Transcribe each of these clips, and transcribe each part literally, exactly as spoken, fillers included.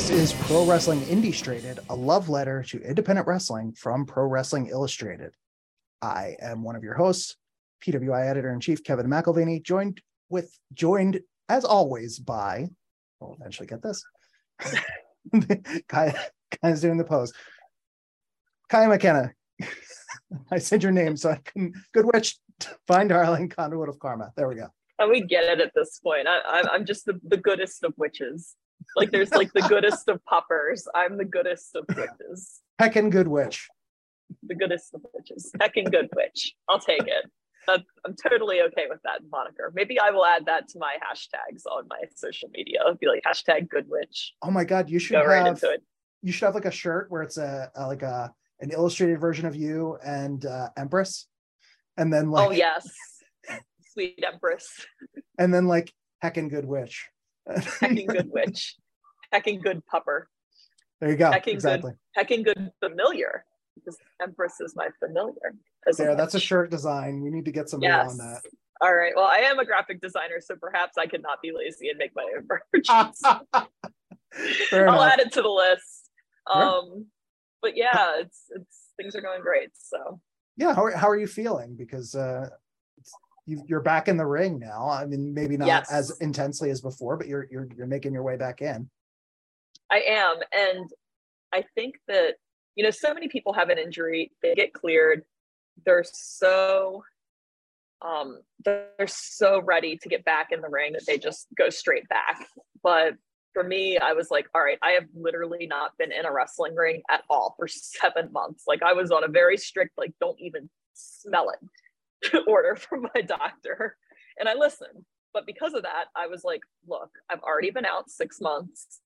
This is Pro Wrestling Illustrated, a love letter to independent wrestling from Pro Wrestling Illustrated. I am one of your hosts, P W I Editor-in-Chief Kevin McElvaney, joined with joined as always by, we'll eventually get this, Kai, Kai's doing the pose. Kai McKenna. I said your name, so I couldn't. Good witch, fine darling, conduit of karma. There we go. And we get it at this point. I, I'm just the, the goodest of witches. Like there's like the goodest of poppers. I'm the goodest of witches. Heckin' good witch. The goodest of witches. Heckin' good witch. I'll take it. That's, I'm totally okay with that moniker. Maybe I will add that to my hashtags on my social media. I'll be like hashtag good witch. Oh my god, you should go have, right into it. You should have like a shirt where it's a, a like a an illustrated version of you and uh, Empress, and then like oh yes. Sweet Empress. And then like heckin' good witch. Heckin' good witch. Heckin' good pupper. There you go. Heckin' exactly. Good, heckin' good familiar. Because Empress is my familiar. Yeah, that's a shirt design. We need to get somebody yes. on that. All right. Well, I am a graphic designer, so perhaps I could not be lazy and make my own versions. I'll enough. add it to the list. Um, sure. But yeah, it's it's things are going great. So yeah, how are, how are you feeling? Because uh, it's, you, you're back in the ring now. I mean, maybe not yes. as intensely as before, but you're you're you're making your way back in. I am, and I think that you know, so many people have an injury. They get cleared. They're so, um, they're so ready to get back in the ring that they just go straight back. But for me, I was like, all right, I have literally not been in a wrestling ring at all for seven months. Like I was on a very strict, like, don't even smell it order from my doctor. And I listened, but because of that, I was like, look, I've already been out six months.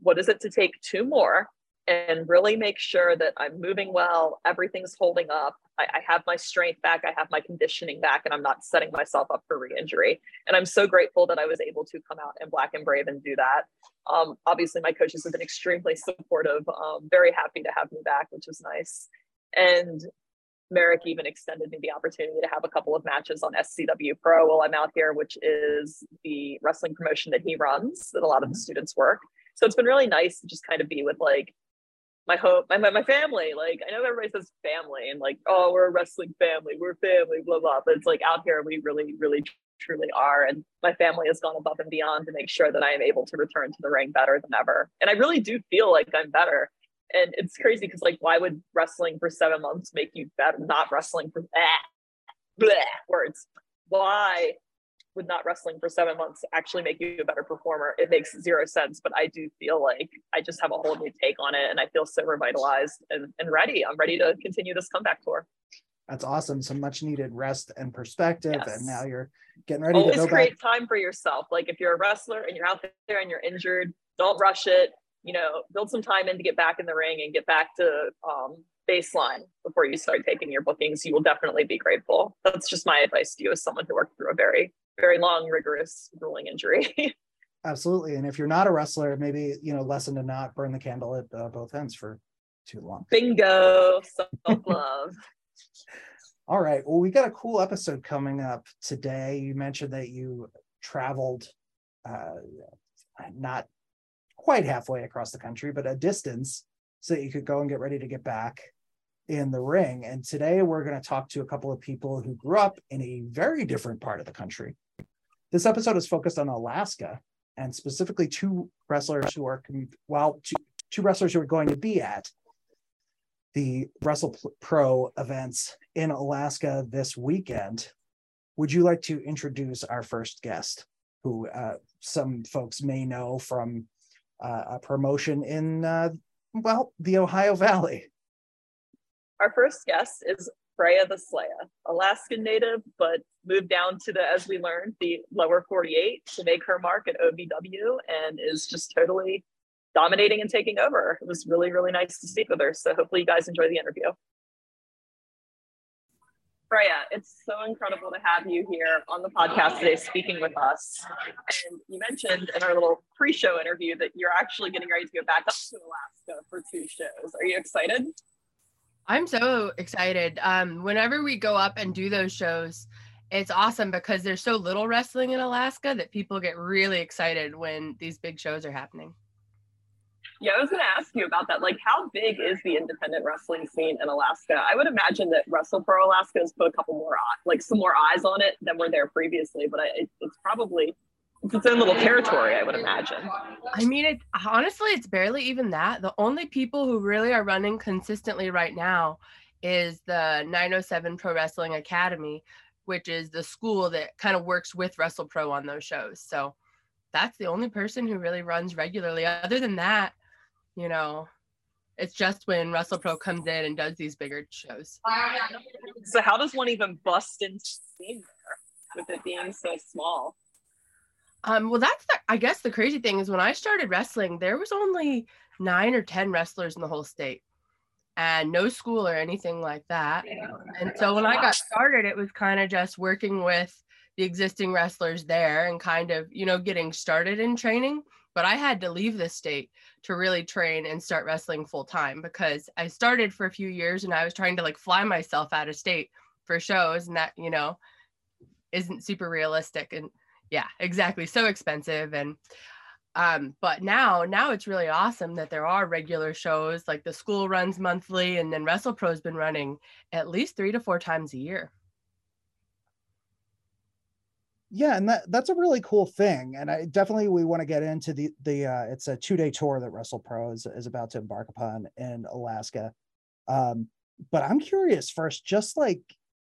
What is it to take two more? And really make sure that I'm moving well, everything's holding up, I, I have my strength back, I have my conditioning back, and I'm not setting myself up for re-injury. And I'm so grateful that I was able to come out in Black and Brave and do that. Um, obviously, my coaches have been extremely supportive, um, very happy to have me back, which is nice. And Merrick even extended me the opportunity to have a couple of matches on S C W Pro while I'm out here, which is the wrestling promotion that he runs, that a lot of the students work. So it's been really nice to just kind of be with like, my hope, my, my family, like, I know everybody says family and like, oh, we're a wrestling family, we're family, blah, blah. But it's like out here, we really, really, truly are. And my family has gone above and beyond to make sure that I am able to return to the ring better than ever. And I really do feel like I'm better. And it's crazy because like, why would wrestling for seven months make you better? Not wrestling for, bleh, bleh, words. Why would not wrestling for seven months actually make you a better performer? It makes zero sense, but I do feel like I just have a whole new take on it and I feel so revitalized and, and ready. I'm ready to continue this comeback tour. That's awesome. So much needed rest and perspective. Yes. And now you're getting ready Always to go back. Always create time for yourself. Like if you're a wrestler and you're out there and you're injured, don't rush it, you know, build some time in to get back in the ring and get back to um, baseline before you start taking your bookings. You will definitely be grateful. That's just my advice to you as someone who worked through a very very long, rigorous, grueling injury. Absolutely. And if you're not a wrestler, maybe, you know, lesson to not burn the candle at uh, both ends for too long. Bingo. Self-love. All right. Well, we got a cool episode coming up today. You mentioned that you traveled uh, not quite halfway across the country, but a distance so that you could go and get ready to get back in the ring. And today we're going to talk to a couple of people who grew up in a very different part of the country. This episode is focused on Alaska and specifically two wrestlers who are, well, two, two wrestlers who are going to be at the WrestlePro events in Alaska this weekend. Would you like to introduce our first guest, who uh, some folks may know from uh, a promotion in, uh, well, the Ohio Valley? Our first guest is Freya Veslea, Alaskan native, but moved down to the, as we learned, the lower forty-eight to make her mark at O V W and is just totally dominating and taking over. It was really, really nice to speak with her. So hopefully you guys enjoy the interview. Freya, it's so incredible to have you here on the podcast today speaking with us. And you mentioned in our little pre-show interview that you're actually getting ready to go back up to Alaska for two shows. Are you excited? I'm so excited. Um, whenever we go up and do those shows, it's awesome because there's so little wrestling in Alaska that people get really excited when these big shows are happening. Yeah, I was going to ask you about that. Like, how big is the independent wrestling scene in Alaska? I would imagine that WrestlePro Alaska has put a couple more, like, some more eyes on it than were there previously, but I, it, it's probably it's its own little territory, I would imagine. I mean, it honestly, it's barely even that. The only people who really are running consistently right now is the nine oh seven Pro Wrestling Academy, which is the school that kind of works with WrestlePro on those shows. So that's the only person who really runs regularly. Other than that, you know, it's just when WrestlePro comes in and does these bigger shows. So how does one even bust into the scene there with it being so small? Um, well, that's, the, I guess the crazy thing is when I started wrestling, there was only nine or ten wrestlers in the whole state and no school or anything like that. Yeah. And so when I got started, it was kind of just working with the existing wrestlers there and kind of, you know, getting started in training. But I had to leave the state to really train and start wrestling full time, because I started for a few years and I was trying to like fly myself out of state for shows, and that, you know, isn't super realistic. And yeah, exactly. So expensive. And, um, but now, now it's really awesome that there are regular shows, like the school runs monthly, and then WrestlePro has been running at least three to four times a year. Yeah, and that, that's a really cool thing. And I definitely, we want to get into the, the uh, it's a two-day tour that WrestlePro is, is about to embark upon in Alaska. Um, but I'm curious first, just like,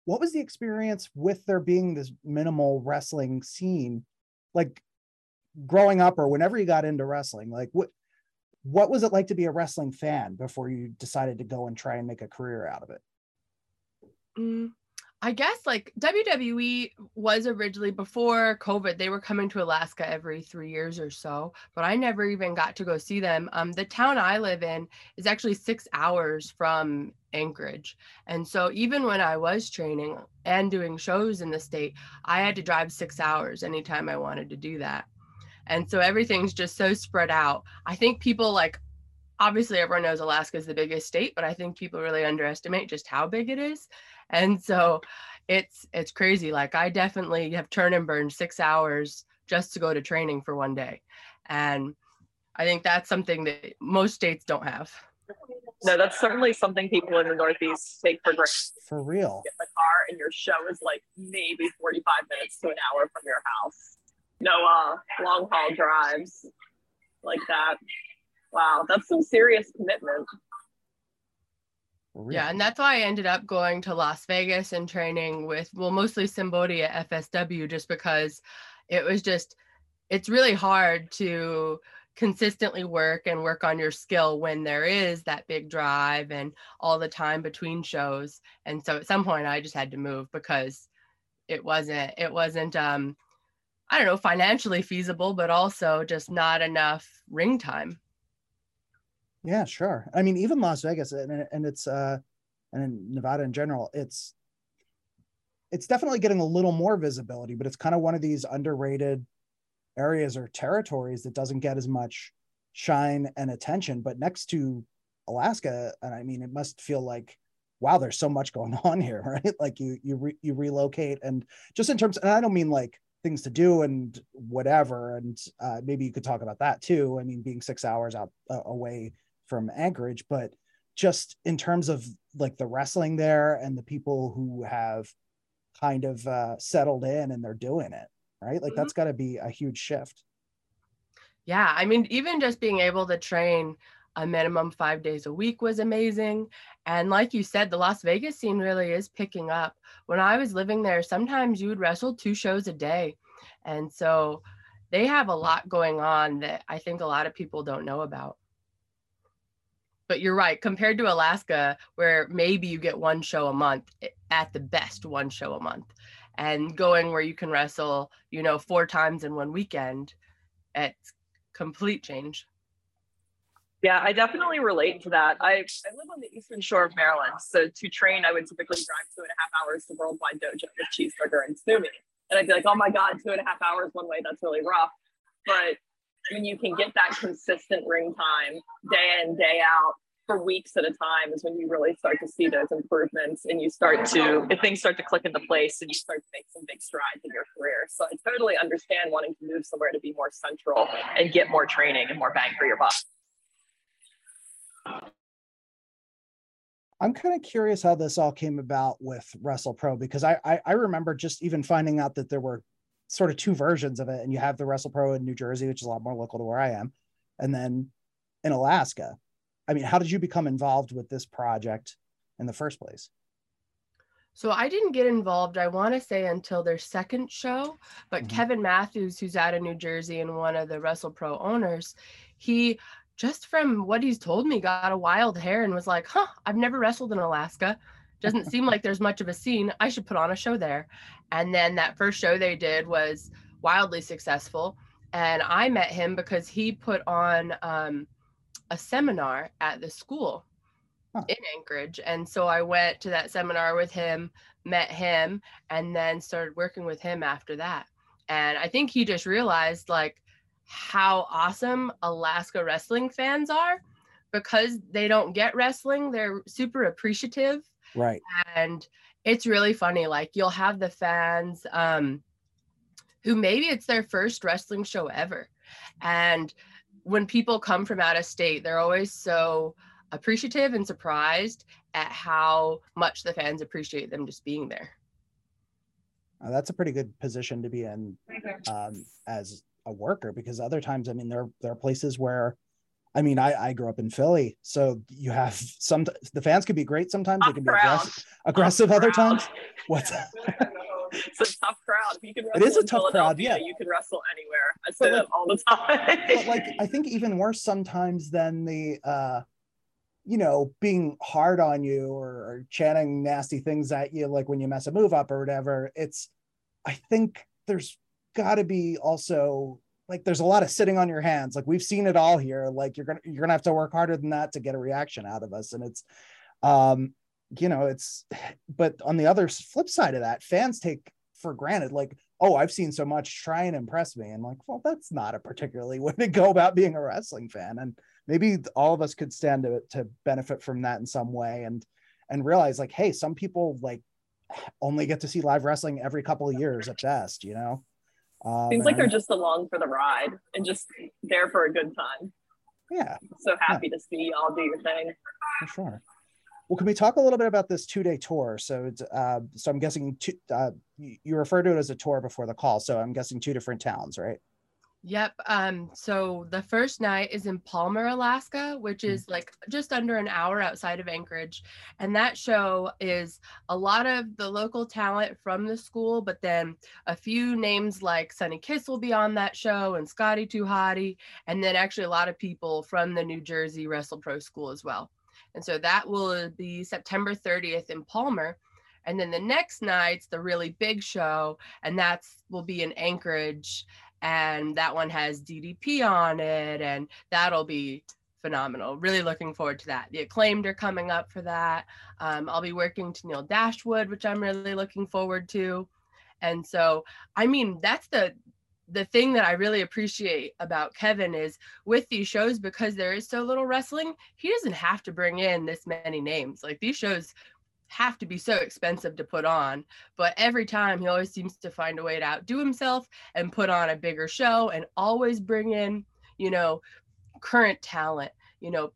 what was the experience with there being this minimal wrestling scene, like growing up or whenever you got into wrestling? Like, what, what was it like to be a wrestling fan before you decided to go and try and make a career out of it? Mm. I guess like W W E was originally, before COVID, they were coming to Alaska every three years or so, but I never even got to go see them. Um, the town I live in is actually six hours from Anchorage. And so even when I was training and doing shows in the state, I had to drive six hours anytime I wanted to do that. And so everything's just so spread out. I think people like, obviously everyone knows Alaska is the biggest state, but I think people really underestimate just how big it is. And so it's, it's crazy. Like I definitely have turned and burned six hours just to go to training for one day. And I think that's something that most states don't have. No, that's certainly something people in the Northeast take for granted. For real. You get in the car and your show is like maybe forty-five minutes to an hour from your house. No uh, long haul drives like that. Wow, that's some serious commitment. Yeah, and that's why I ended up going to Las Vegas and training with, well, mostly Sinn Bodhi at F S W, just because it was just, it's really hard to consistently work and work on your skill when there is that big drive and all the time between shows. And so at some point I just had to move because it wasn't, it wasn't, um, I don't know, financially feasible, but also just not enough ring time. Yeah, sure. I mean, even Las Vegas and, and it's uh, and in Nevada in general, it's it's definitely getting a little more visibility, but it's kind of one of these underrated areas or territories that doesn't get as much shine and attention. But next to Alaska, and I mean, it must feel like, wow, there's so much going on here, right? Like you you re, you relocate, and just in terms, and I don't mean like things to do and whatever, and uh, maybe you could talk about that too. I mean, being six hours out uh, away from Anchorage, but just in terms of like the wrestling there and the people who have kind of uh, settled in and they're doing it, right? Like mm-hmm. That's gotta be a huge shift. Yeah, I mean, even just being able to train a minimum five days a week was amazing. And like you said, the Las Vegas scene really is picking up. When I was living there, sometimes you would wrestle two shows a day. And so they have a lot going on that I think a lot of people don't know about. But you're right, compared to Alaska, where maybe you get one show a month, at the best one show a month, and going where you can wrestle, you know, four times in one weekend, it's complete change. Yeah, I definitely relate to that. I, I live on the eastern shore of Maryland, so to train, I would typically drive two and a half hours to Worldwide Dojo with Cheeseburger and Sumi. And I'd be like, oh my God, two and a half hours one way, that's really rough. But when you can get that consistent ring time day in, day out for weeks at a time is when you really start to see those improvements, and you start to, if things start to click into place and you start to make some big strides in your career. So I totally understand wanting to move somewhere to be more central and get more training and more bang for your buck. I'm kind of curious how this all came about with WrestlePro, because I, I I remember just even finding out that there were sort of two versions of it, and you have the WrestlePro in New Jersey, which is a lot more local to where I am, and then in Alaska. I mean, how did you become involved with this project in the first place? So I didn't get involved, I want to say, until their second show, but mm-hmm. Kevin Matthews, who's out of New Jersey and one of the WrestlePro owners, he just from what he's told me, got a wild hair and was like, huh, I've never wrestled in Alaska. Doesn't seem like there's much of a scene. I should put on a show there. And then that first show they did was wildly successful. And I met him because he put on um, a seminar at the school huh. in Anchorage. And so I went to that seminar with him, met him, and then started working with him after that. And I think he just realized, like, how awesome Alaska wrestling fans are, because they don't get wrestling. They're super appreciative. Right. And it's really funny. Like, you'll have the fans um, who maybe it's their first wrestling show ever. And when people come from out of state, they're always so appreciative and surprised at how much the fans appreciate them just being there. Uh, that's a pretty good position to be in um, as a worker, because other times, I mean, there, there are places where, I mean, I, I grew up in Philly, so you have some, the fans could be great sometimes, tough they can be aggressive, aggressive other crowd. times. What's It's a tough crowd. You can wrestle it is a tough crowd, yeah. You can wrestle anywhere. I say like, that all the time. But like, I think even worse sometimes than the, uh, you know, being hard on you or, or chanting nasty things at you, like when you mess a move up or whatever, it's, I think there's got to be also like there's a lot of sitting on your hands. Like, we've seen it all here. Like, you're gonna you're gonna have to work harder than that to get a reaction out of us. And it's um you know it's but on the other flip side of that, fans take for granted, like, oh, I've seen so much, try and impress me. And like, well, that's not a particularly way to go about being a wrestling fan. And maybe all of us could stand to, to benefit from that in some way, and and realize, like, hey, some people like only get to see live wrestling every couple of years at best, you know. Um, Seems like they're just along for the ride and just there for a good time. Yeah. So happy yeah. to see you all do your thing. For sure. Well, can we talk a little bit about this two-day tour? So it's, uh, so I'm guessing two, uh, you referred to it as a tour before the call. So I'm guessing two different towns, right? Yep. Um, so the first night is in Palmer, Alaska, which is like just under an hour outside of Anchorage. And that show is a lot of the local talent from the school, but then a few names like Sonny Kiss will be on that show, and Scotty two Hotty, and then actually a lot of people from the New Jersey WrestlePro school as well. And so that will be September thirtieth in Palmer. And then the next night's the really big show, and that's will be in Anchorage. And that one has D D P on it, and that'll be phenomenal. Really looking forward to that. The Acclaimed are coming up for that. Um, I'll be working to Neil Dashwood, which I'm really looking forward to. And so, I mean, that's the the thing that I really appreciate about Kevin is with these shows, because there is so little wrestling, he doesn't have to bring in this many names. Like, these shows have to be so expensive to put on, but every time he always seems to find a way to outdo himself and put on a bigger show, and always bring in, you know, current talent, you know,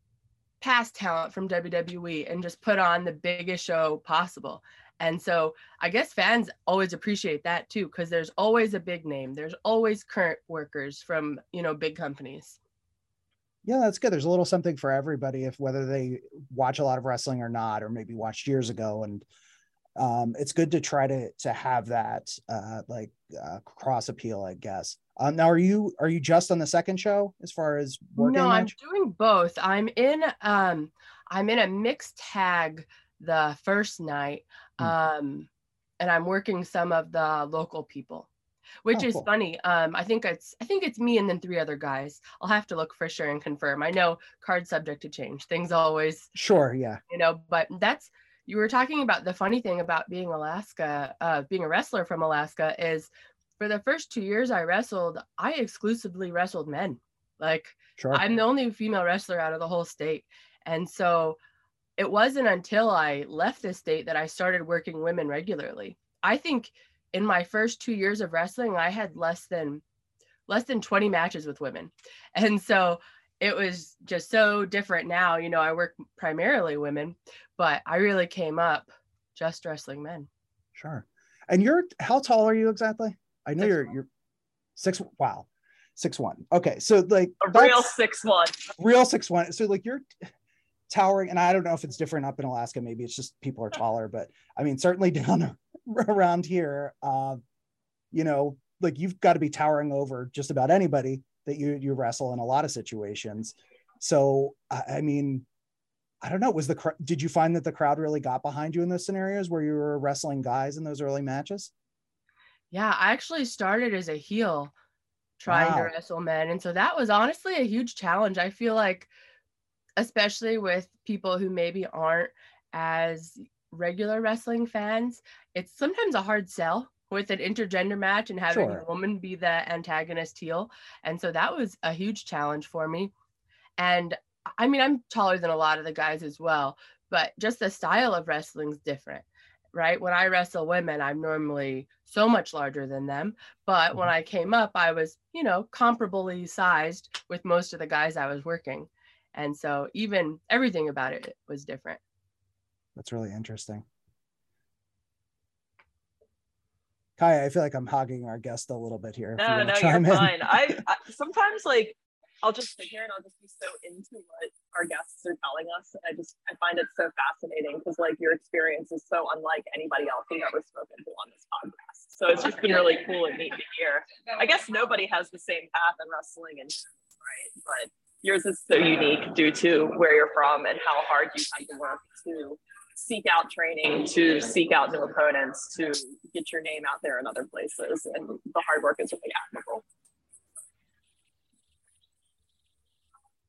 past talent from W W E, and just put on the biggest show possible. And so I guess fans always appreciate that too, because there's always a big name. There's always current workers from, you know, big companies. Yeah, that's good. There's a little something for everybody, if whether they watch a lot of wrestling or not, or maybe watched years ago. And um, it's good to try to to have that uh, like uh, cross appeal, I guess. Um, now, are you are you just on the second show as far as working? No, I'm doing both. I'm in um, I'm in a mixed tag the first night, um, mm-hmm. and I'm working some of the local people. Which oh, is cool. funny. Um, I think it's I think it's me and then three other guys. I'll have to look for sure and confirm. I know card's subject to change. Things always sure, yeah. You know, but that's you were talking about the funny thing about being Alaska, uh, being a wrestler from Alaska is for the first two years I wrestled, I exclusively wrestled men. Like sure. I'm the only female wrestler out of the whole state, and so it wasn't until I left the state that I started working women regularly. I think. In my first two years of wrestling, I had less than less than twenty matches with women. And so it was just so different now. You know, I work primarily women, but I really came up just wrestling men. Sure. And you're, how tall are you exactly? I know six you're, one. you're six. Wow. Six, one. Okay. So like a real six, one, real six, one. So like you're towering, and I don't know if it's different up in Alaska. Maybe it's just people are taller, but I mean, certainly down around here, uh, you know, like you've got to be towering over just about anybody that you, you wrestle in a lot of situations. So, I mean, I don't know. Was the, did you find that the crowd really got behind you in those scenarios where you were wrestling guys in those early matches? Yeah, I actually started as a heel trying wow. to wrestle men. And so that was honestly a huge challenge. I feel like, especially with people who maybe aren't as regular wrestling fans, it's sometimes a hard sell with an intergender match and having sure. a woman be the antagonist heel. And so that was a huge challenge for me. And I mean, I'm taller than a lot of the guys as well, but just the style of wrestling is different, right? When I wrestle women, I'm normally so much larger than them. But mm-hmm. when I came up, I was, you know, comparably sized with most of the guys I was working. And so even everything about it was different. That's really interesting. Kai, I feel like I'm hogging our guest a little bit here. No, you no, you're in. fine. I, I sometimes like I'll just sit here and I'll just be so into what our guests are telling us, and I just I find it so fascinating because like your experience is so unlike anybody else we've ever spoken to on this podcast. So it's just been really cool and neat to hear. I guess nobody has the same path in wrestling, and right, but yours is so unique due to where you're from and how hard you had to work to seek out training, to seek out new opponents, to get your name out there in other places. And the hard work is really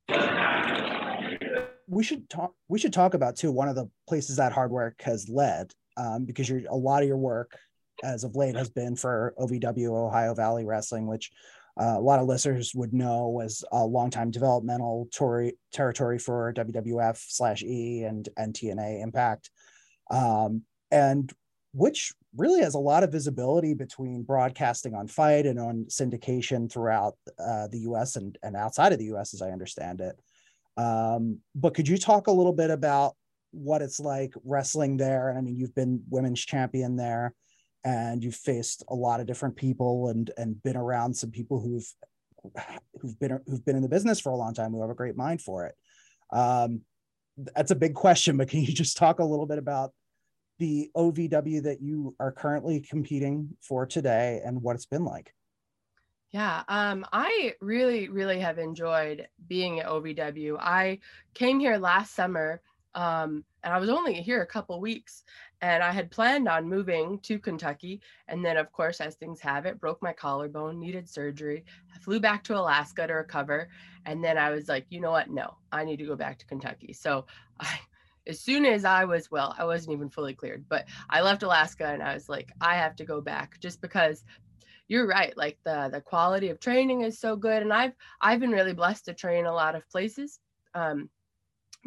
admirable. We should talk, we should talk about too, one of the places that hard work has led, um, because you're, a lot of your work as of late has been for O V W, Ohio Valley Wrestling, which uh, a lot of listeners would know was a longtime developmental tori- territory for W W F slash E and, and T N A Impact. Um, and which really has a lot of visibility between broadcasting on Fight and on syndication throughout uh, the U S and, and outside of the U S, as I understand it. Um, but could you talk a little bit about what it's like wrestling there? And I mean, you've been women's champion there, and you've faced a lot of different people and and been around some people who've who've been who've been in the business for a long time, who have a great mind for it. Um, that's a big question, but can you just talk a little bit about the O V W that you are currently competing for today and what it's been like? Yeah, um, I really, really have enjoyed being at O V W. I came here last summer, um, and I was only here a couple weeks, and I had planned on moving to Kentucky. And then, of course, as things have it, broke my collarbone, needed surgery. I flew back to Alaska to recover. And then I was like, you know what? No, I need to go back to Kentucky. So I, as soon as I was, well, I wasn't even fully cleared, but I left Alaska and I was like, I have to go back, just because you're right. Like the, the quality of training is so good. And I've, I've been really blessed to train a lot of places. Um,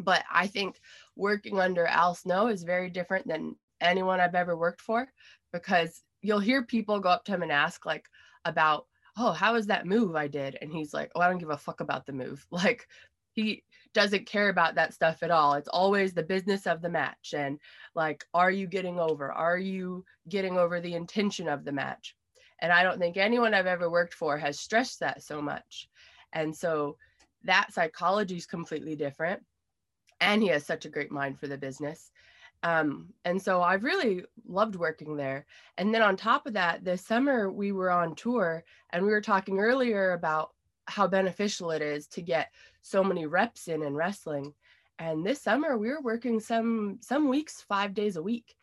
but I think working under Al Snow is very different than anyone I've ever worked for, because you'll hear people go up to him and ask like about, oh, how was that move I did? And he's like, oh, I don't give a fuck about the move. Like he doesn't care about that stuff at all. It's always the business of the match. And like, are you getting over? Are you getting over the intention of the match? And I don't think anyone I've ever worked for has stressed that so much. And so that psychology is completely different. And he has such a great mind for the business. Um, and so I've really loved working there. And then on top of that, this summer we were on tour, and we were talking earlier about how beneficial it is to get so many reps in in wrestling. And this summer we were working some some weeks five days a week,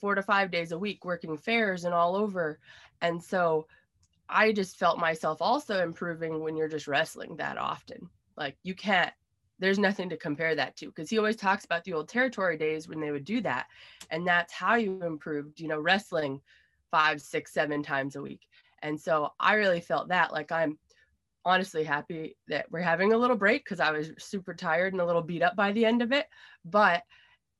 four to five days a week, working fairs and all over. And so I just felt myself also improving when you're just wrestling that often. Like you can't, there's nothing to compare that to, because he always talks about the old territory days when they would do that. And that's how you improved, you know, wrestling five, six, seven times a week. And so I really felt that, like I'm honestly happy that we're having a little break, because I was super tired and a little beat up by the end of it. But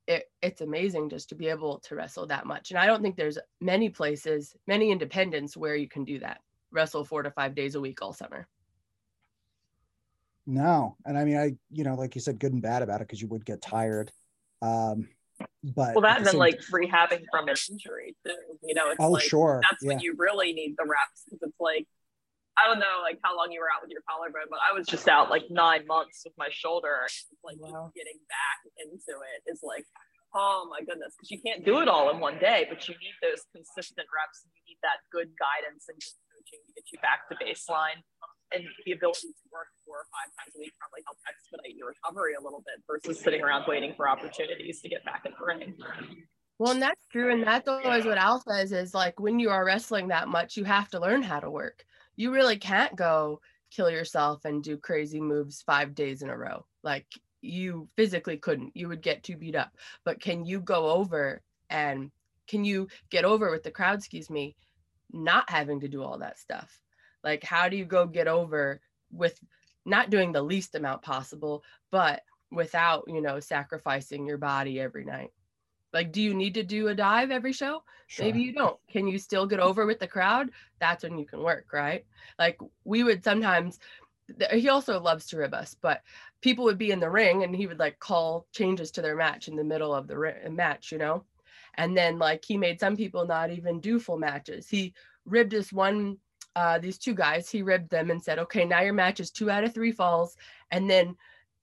it, it's amazing just to be able to wrestle that much. And I don't think there's many places, many independents where you can do that, wrestle four to five days a week all summer. No. And I mean, I, you know, like you said, good and bad about it, because you would get tired. Um, but well, that and then like rehabbing from an injury too. You know, it's oh, like, sure. That's yeah. when you really need the reps, because it's like, I don't know, like how long you were out with your collarbone, but I was just out like nine months with my shoulder. Like wow. getting back into it is like, oh my goodness, because you can't do it all in one day, but you need those consistent reps. And you need that good guidance and good coaching to get you back to baseline, and the ability to work four or five times a week probably help expedite your recovery a little bit versus sitting around waiting for opportunities to get back in the ring. Well, and that's true, and that's always what Al says is like when you are wrestling that much, you have to learn how to work. You really can't go kill yourself and do crazy moves five days in a row. Like you physically couldn't, you would get too beat up. But can you go over and can you get over with the crowd, excuse me, not having to do all that stuff? Like, how do you go get over with not doing the least amount possible, but without, you know, sacrificing your body every night? Like, do you need to do a dive every show? Sure. Maybe you don't. Can you still get over with the crowd? That's when you can work, right? Like we would sometimes, he also loves to rib us, but people would be in the ring and he would like call changes to their match in the middle of the match, you know? And then like he made some people not even do full matches. He ribbed this one, uh, these two guys, he ribbed them and said, okay, now your match is two out of three falls. And then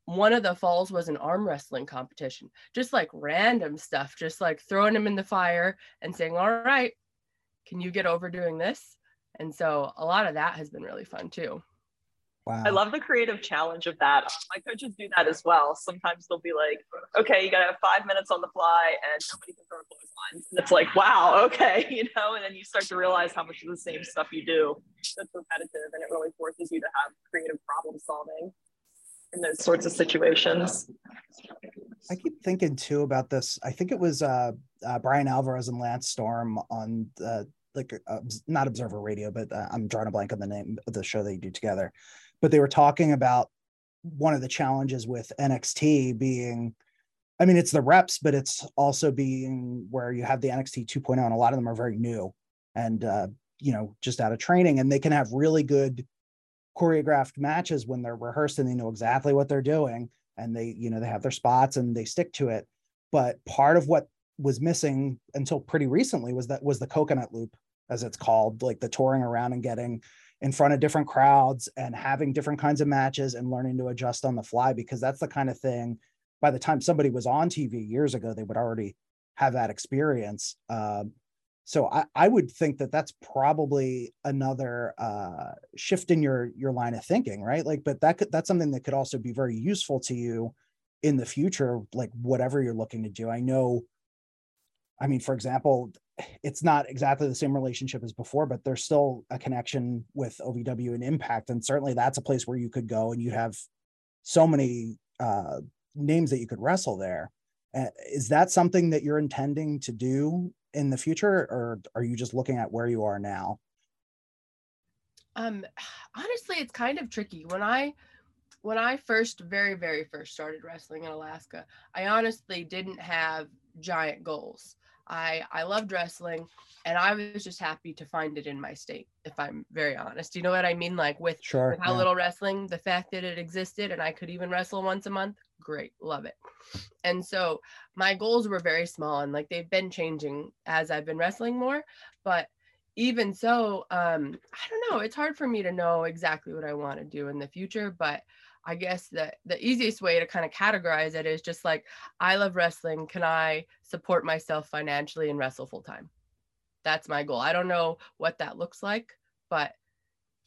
one of the falls was an arm wrestling competition, just like random stuff, just like throwing him in the fire and saying, all right, can you get over doing this? And so a lot of that has been really fun too. Wow. I love the creative challenge of that. My coaches do that as well. Sometimes they'll be like, okay, you got to have five minutes on the fly and nobody can throw clotheslines. And it's like, wow, okay, you know, and then you start to realize how much of the same stuff you do that's repetitive, and it really forces you to have creative problem solving in those sorts of situations. I keep thinking too about this. I think it was uh, uh, Brian Alvarez and Lance Storm on uh, like uh, not Observer Radio, but uh, I'm drawing a blank on the name of the show they do together. But they were talking about one of the challenges with N X T being, I mean, it's the reps, but it's also being where you have the N X T two point oh, and a lot of them are very new and uh, you know, just out of training, and they can have really good choreographed matches when they're rehearsed and they know exactly what they're doing, and they, you know, they have their spots and they stick to it. But part of what was missing until pretty recently was that was the coconut loop, as it's called, like the touring around and getting in front of different crowds and having different kinds of matches and learning to adjust on the fly, because that's the kind of thing, by the time somebody was on T V years ago, they would already have that experience. Um, So I, I would think that that's probably another uh, shift in your your line of thinking, right? Like, but that could, that's something that could also be very useful to you in the future, like whatever you're looking to do. I know, I mean, for example, it's not exactly the same relationship as before, but there's still a connection with O V W and Impact. And certainly that's a place where you could go, and you have so many uh, names that you could wrestle there. Uh, is that something that you're intending to do in the future, or are you just looking at where you are now? Um, honestly, it's kind of tricky. When I, when I first, very, very first started wrestling in Alaska, I honestly didn't have giant goals. I, I loved wrestling, and I was just happy to find it in my state, if I'm very honest. You know what I mean? Like with, sure, with how yeah. little wrestling, the fact that it existed and I could even wrestle once a month, great, love it. And so my goals were very small, and like they've been changing as I've been wrestling more. But even so, um, I don't know, it's hard for me to know exactly what I want to do in the future. But I guess that the easiest way to kind of categorize it is just like, I love wrestling. Can I support myself financially and wrestle full time? That's my goal. I don't know what that looks like, but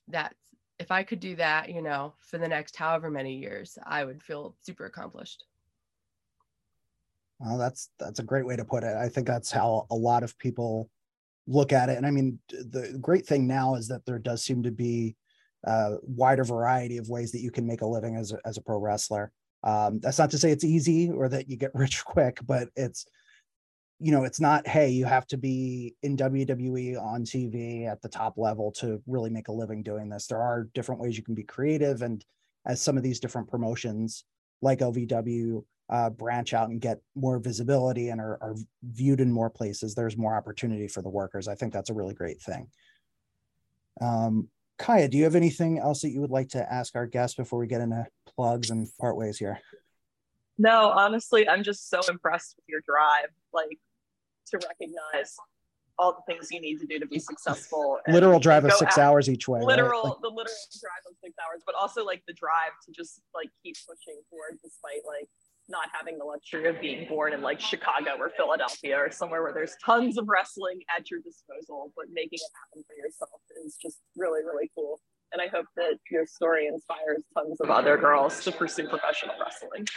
that's, if I could do that, you know, for the next however many years, I would feel super accomplished. Well, that's, that's a great way to put it. I think that's how a lot of people look at it. And I mean, the great thing now is that there does seem to be a wider variety of ways that you can make a living as a, as a pro wrestler. Um, that's not to say it's easy or that you get rich quick, but it's, you know, it's not, hey, you have to be in W W E on T V at the top level to really make a living doing this. There are different ways you can be creative, and as some of these different promotions like O V W uh, branch out and get more visibility and are, are viewed in more places, there's more opportunity for the workers. I think that's a really great thing. Um, Kaya, do you have anything else that you would like to ask our guests before we get into plugs and part ways here? No, honestly, I'm just so impressed with your drive, like to recognize all the things you need to do to be successful. And literal drive of six out, hours each way. Literal, right? Like, the literal drive of six hours, but also like the drive to just like keep pushing forward despite like not having the luxury of being born in like Chicago or Philadelphia or somewhere where there's tons of wrestling at your disposal, but making it happen for yourself is just really, really cool. And I hope that your story inspires tons of other girls to pursue professional wrestling.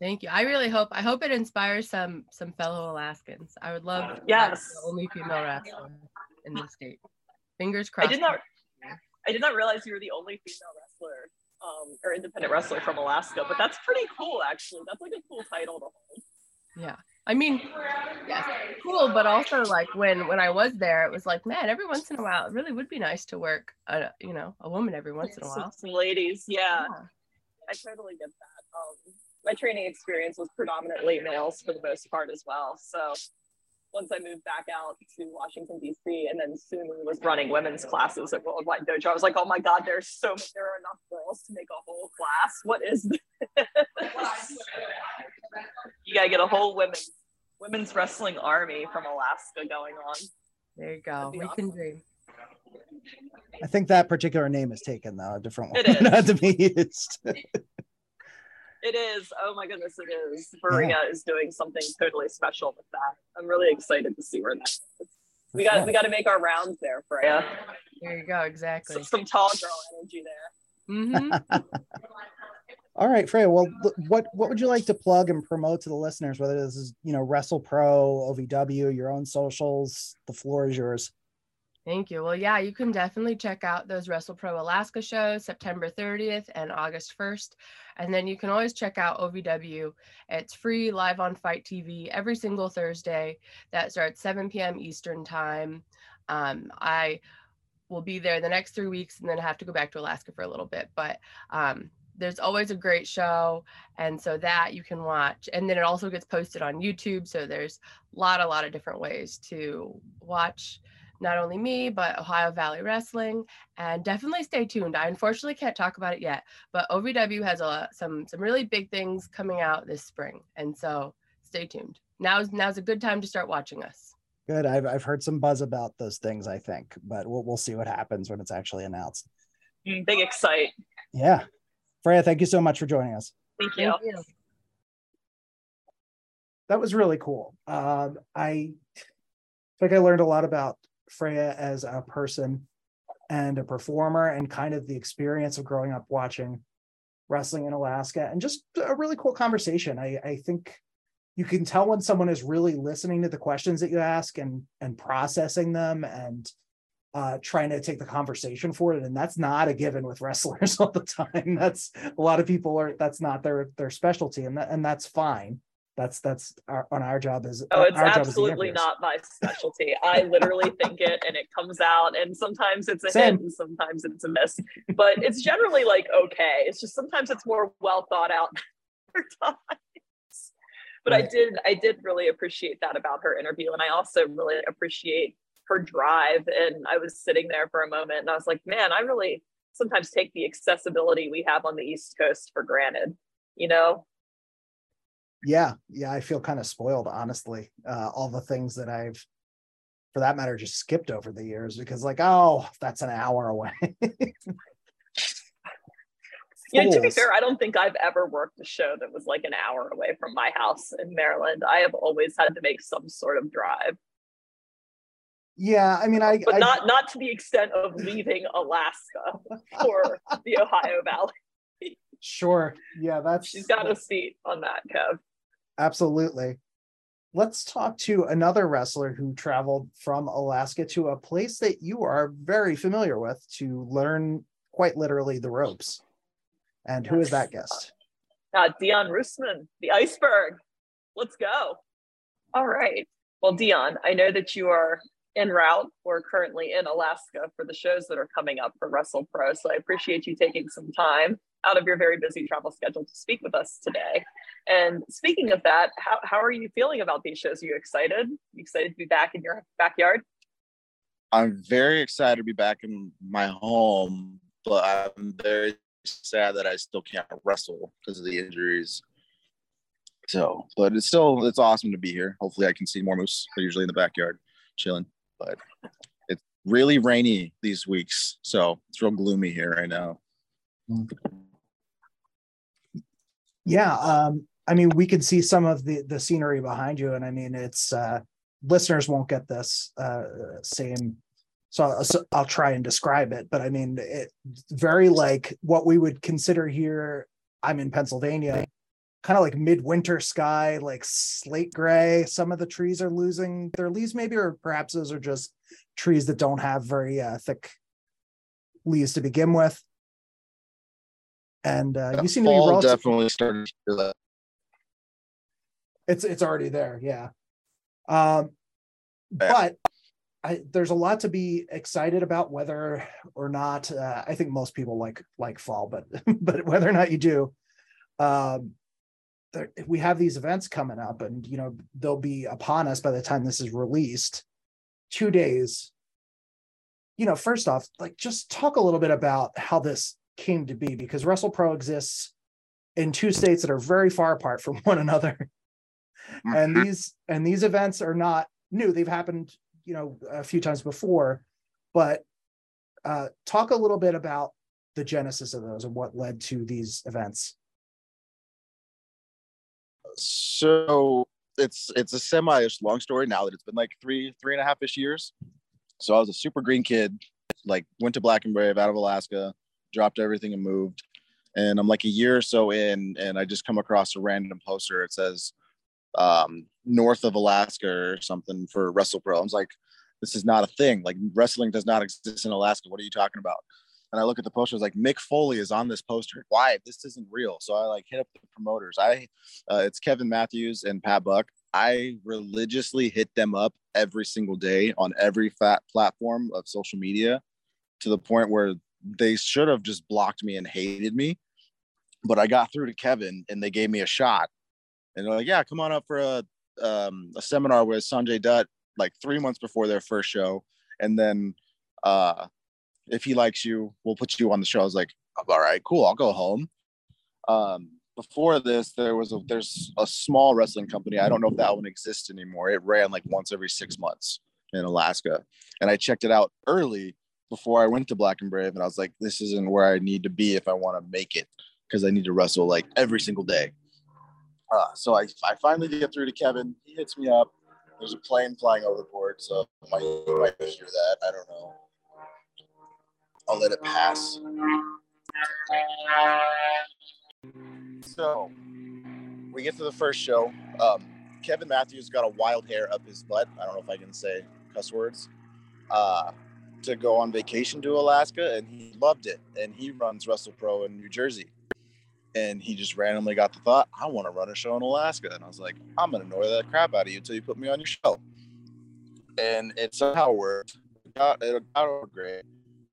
Thank you. I really hope, I hope it inspires some, some fellow Alaskans. I would love to yes. be the only female wrestler in the state. Fingers crossed. I did not, I did not realize you were the only female wrestler um, or independent wrestler from Alaska, but that's pretty cool, actually. That's like a cool title to hold. Yeah. I mean, yes, cool, but also like when, when I was there, it was like, man, every once in a while, it really would be nice to work, a, you know, a woman every once in a while. Some ladies, yeah. yeah. I totally get that. Um, my training experience was predominantly males for the most part as well. So once I moved back out to Washington, D C, and then Sumi was running women's classes at Worldwide Dojo, I was like, oh my God, there's so many, there are enough girls to make a whole class. What is this? You gotta get a whole women's, women's wrestling army from Alaska going on. There you go, we awesome. Can dream. I think that particular name is taken though, a different one. It is. Not to be used. It is. Oh my goodness, it is. Maria yeah. is doing something totally special with that. I'm really excited to see where that is. We got, yeah. we got to make our rounds there, Freya. There you go, exactly. So, some tall girl energy there. Mm-hmm. All right, Freya. Well, what what would you like to plug and promote to the listeners? Whether this is you know WrestlePro, O V W, your own socials, the floor is yours. Thank you. Well, yeah, you can definitely check out those WrestlePro Alaska shows, September thirtieth and August first. And then you can always check out O V W. It's free live on Fight T V every single Thursday. That starts seven p m Eastern time. Um, I will be there the next three weeks and then have to go back to Alaska for a little bit. But um, there's always a great show. And so that you can watch. And then it also gets posted on YouTube. So there's a lot, a lot of different ways to watch not only me, but Ohio Valley Wrestling, and definitely stay tuned. I unfortunately can't talk about it yet, but O V W has a, some some really big things coming out this spring, and so stay tuned. Now's, now's a good time to start watching us. Good, I've, I've heard some buzz about those things, I think, but we'll, we'll see what happens when it's actually announced. Big excite. Yeah. Freya, thank you so much for joining us. Thank you. Thank you. That was really cool. Um, I think I learned a lot about Freya as a person and a performer, and kind of the experience of growing up watching wrestling in Alaska, and just a really cool conversation. I, I think you can tell when someone is really listening to the questions that you ask and and processing them and uh, trying to take the conversation forward. And that's not a given with wrestlers all the time. That's a lot of people are that's not their their specialty, and that, and that's fine. That's that's our, on our job as oh, it's absolutely not my specialty. I literally think it and it comes out, and sometimes it's a Same. hit and sometimes it's a miss, but it's generally like okay. It's just sometimes it's more well thought out times. But right. I did I did really appreciate that about her interview, and I also really appreciate her drive. And I was sitting there for a moment and I was like, man, I really sometimes take the accessibility we have on the East Coast for granted, you know. Yeah. Yeah. I feel kind of spoiled, honestly. Uh, all the things that I've, for that matter, just skipped over the years because like, oh, that's an hour away. Yeah. To be fair, I don't think I've ever worked a show that was like an hour away from my house in Maryland. I have always had to make some sort of drive. Yeah. I mean, I, but I, not, not to the extent of leaving Alaska for the Ohio Valley. Sure. Yeah. That's, she's got a seat on that, Kev. Absolutely. Let's talk to another wrestler who traveled from Alaska to a place that you are very familiar with to learn quite literally the ropes. And who is that guest? Uh, Dion Rusman, the Iceberg. Let's go. All right. Well, Dion, I know that you are en route or currently in Alaska for the shows that are coming up for WrestlePro. So I appreciate you taking some time out of your very busy travel schedule to speak with us today. And speaking of that, how, how are you feeling about these shows? Are you excited? Are you excited to be back in your backyard? I'm very excited to be back in my home, but I'm very sad that I still can't wrestle because of the injuries. So, but it's still, it's awesome to be here. Hopefully I can see more moose. They're usually in the backyard chilling, but it's really rainy these weeks. So it's real gloomy here right now. Yeah. Um, I mean, we can see some of the, the scenery behind you. And I mean, it's, uh, listeners won't get this uh, same. So, so I'll try and describe it, but I mean, it's very like what we would consider here. I'm in Pennsylvania, kind of like midwinter sky, like slate gray. Some of the trees are losing their leaves maybe, or perhaps those are just trees that don't have very uh, thick leaves to begin with. And uh, you seem to be relatively... definitely starting to do that. It's, it's already there. Yeah. Um, but I, there's a lot to be excited about, whether or not, uh, I think most people like, like fall, but, but whether or not you do, um, there, we have these events coming up and, you know, they'll be upon us by the time this is released. Two days, you know, first off, like just talk a little bit about how this came to be, because WrestlePro exists in two states that are very far apart from one another. And these and these events are not new. They've happened, you know, a few times before, but uh, talk a little bit about the genesis of those and what led to these events. So it's it's a semi-ish long story now that it's been like three, three and a half-ish years. So I was a super green kid, like went to Black and Brave out of Alaska, dropped everything and moved. And I'm like a year or so in, and I just come across a random poster. It says, um north of Alaska or something for WrestlePro. I was like, this is not a thing. Like, wrestling does not exist in Alaska. What are you talking about? And I look at the poster. I was like, Mick Foley is on this poster. Why? This isn't real. So I like hit up the promoters. I uh, it's Kevin Matthews and Pat Buck. I religiously hit them up every single day on every fat platform of social media, to the point where they should have just blocked me and hated me. But I got through to Kevin and they gave me a shot. And they're like, yeah, come on up for a um, a seminar with Sunjay Dutt, like three months before their first show. And then uh, if he likes you, we'll put you on the show. I was like, all right, cool, I'll go home. Um, before this, there was a, there's a small wrestling company. I don't know if that one exists anymore. It ran like once every six months in Alaska. And I checked it out early before I went to Black and Brave. And I was like, this isn't where I need to be if I want to make it, because I need to wrestle like every single day. Uh, so I, I finally get through to Kevin. He hits me up. There's a plane flying overboard, so you might, you might hear that. I don't know. I'll let it pass. So we get to the first show. Um, Kevin Matthews got a wild hair up his butt. I don't know if I can say cuss words. Uh, to go on vacation to Alaska, and he loved it. And he runs WrestlePro in New Jersey. And he just randomly got the thought, I want to run a show in Alaska. And I was like, I'm going to annoy the crap out of you until you put me on your show. And it somehow worked. It got, it got great.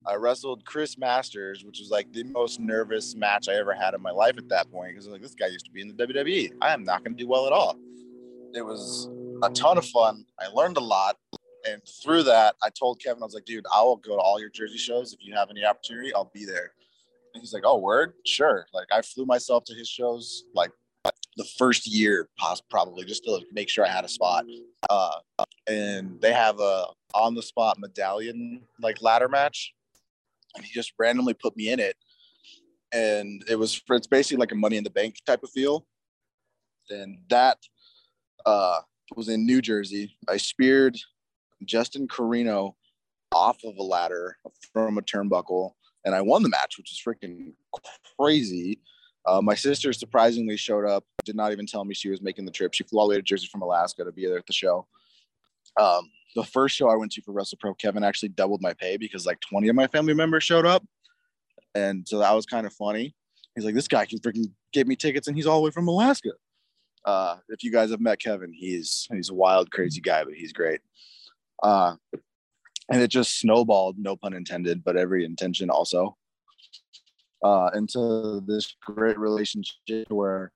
I wrestled Chris Masters, which was like the most nervous match I ever had in my life at that point. Because I was like, this guy used to be in the W W E. I am not going to do well at all. It was a ton of fun. I learned a lot. And through that, I told Kevin, I was like, dude, I will go to all your Jersey shows. If you have any opportunity, I'll be there. And he's like, oh, word? Sure. Like, I flew myself to his shows, like, the first year, probably, just to make sure I had a spot. Uh, and they have a on-the-spot medallion, like, ladder match. And he just randomly put me in it. And it was, it's basically like a Money in the Bank type of feel. And that uh, was in New Jersey. I speared Justin Corino off of a ladder from a turnbuckle. And I won the match, which is freaking crazy. Uh, my sister surprisingly showed up, did not even tell me she was making the trip. She flew all the way to Jersey from Alaska to be there at the show. Um, the first show I went to for WrestlePro, Kevin actually doubled my pay because like twenty of my family members showed up. And so that was kind of funny. He's like, this guy can freaking get me tickets, and he's all the way from Alaska. Uh, if you guys have met Kevin, he's, he's a wild, crazy guy, but he's great. Uh, And it just snowballed, no pun intended, but every intention also, uh, into this great relationship where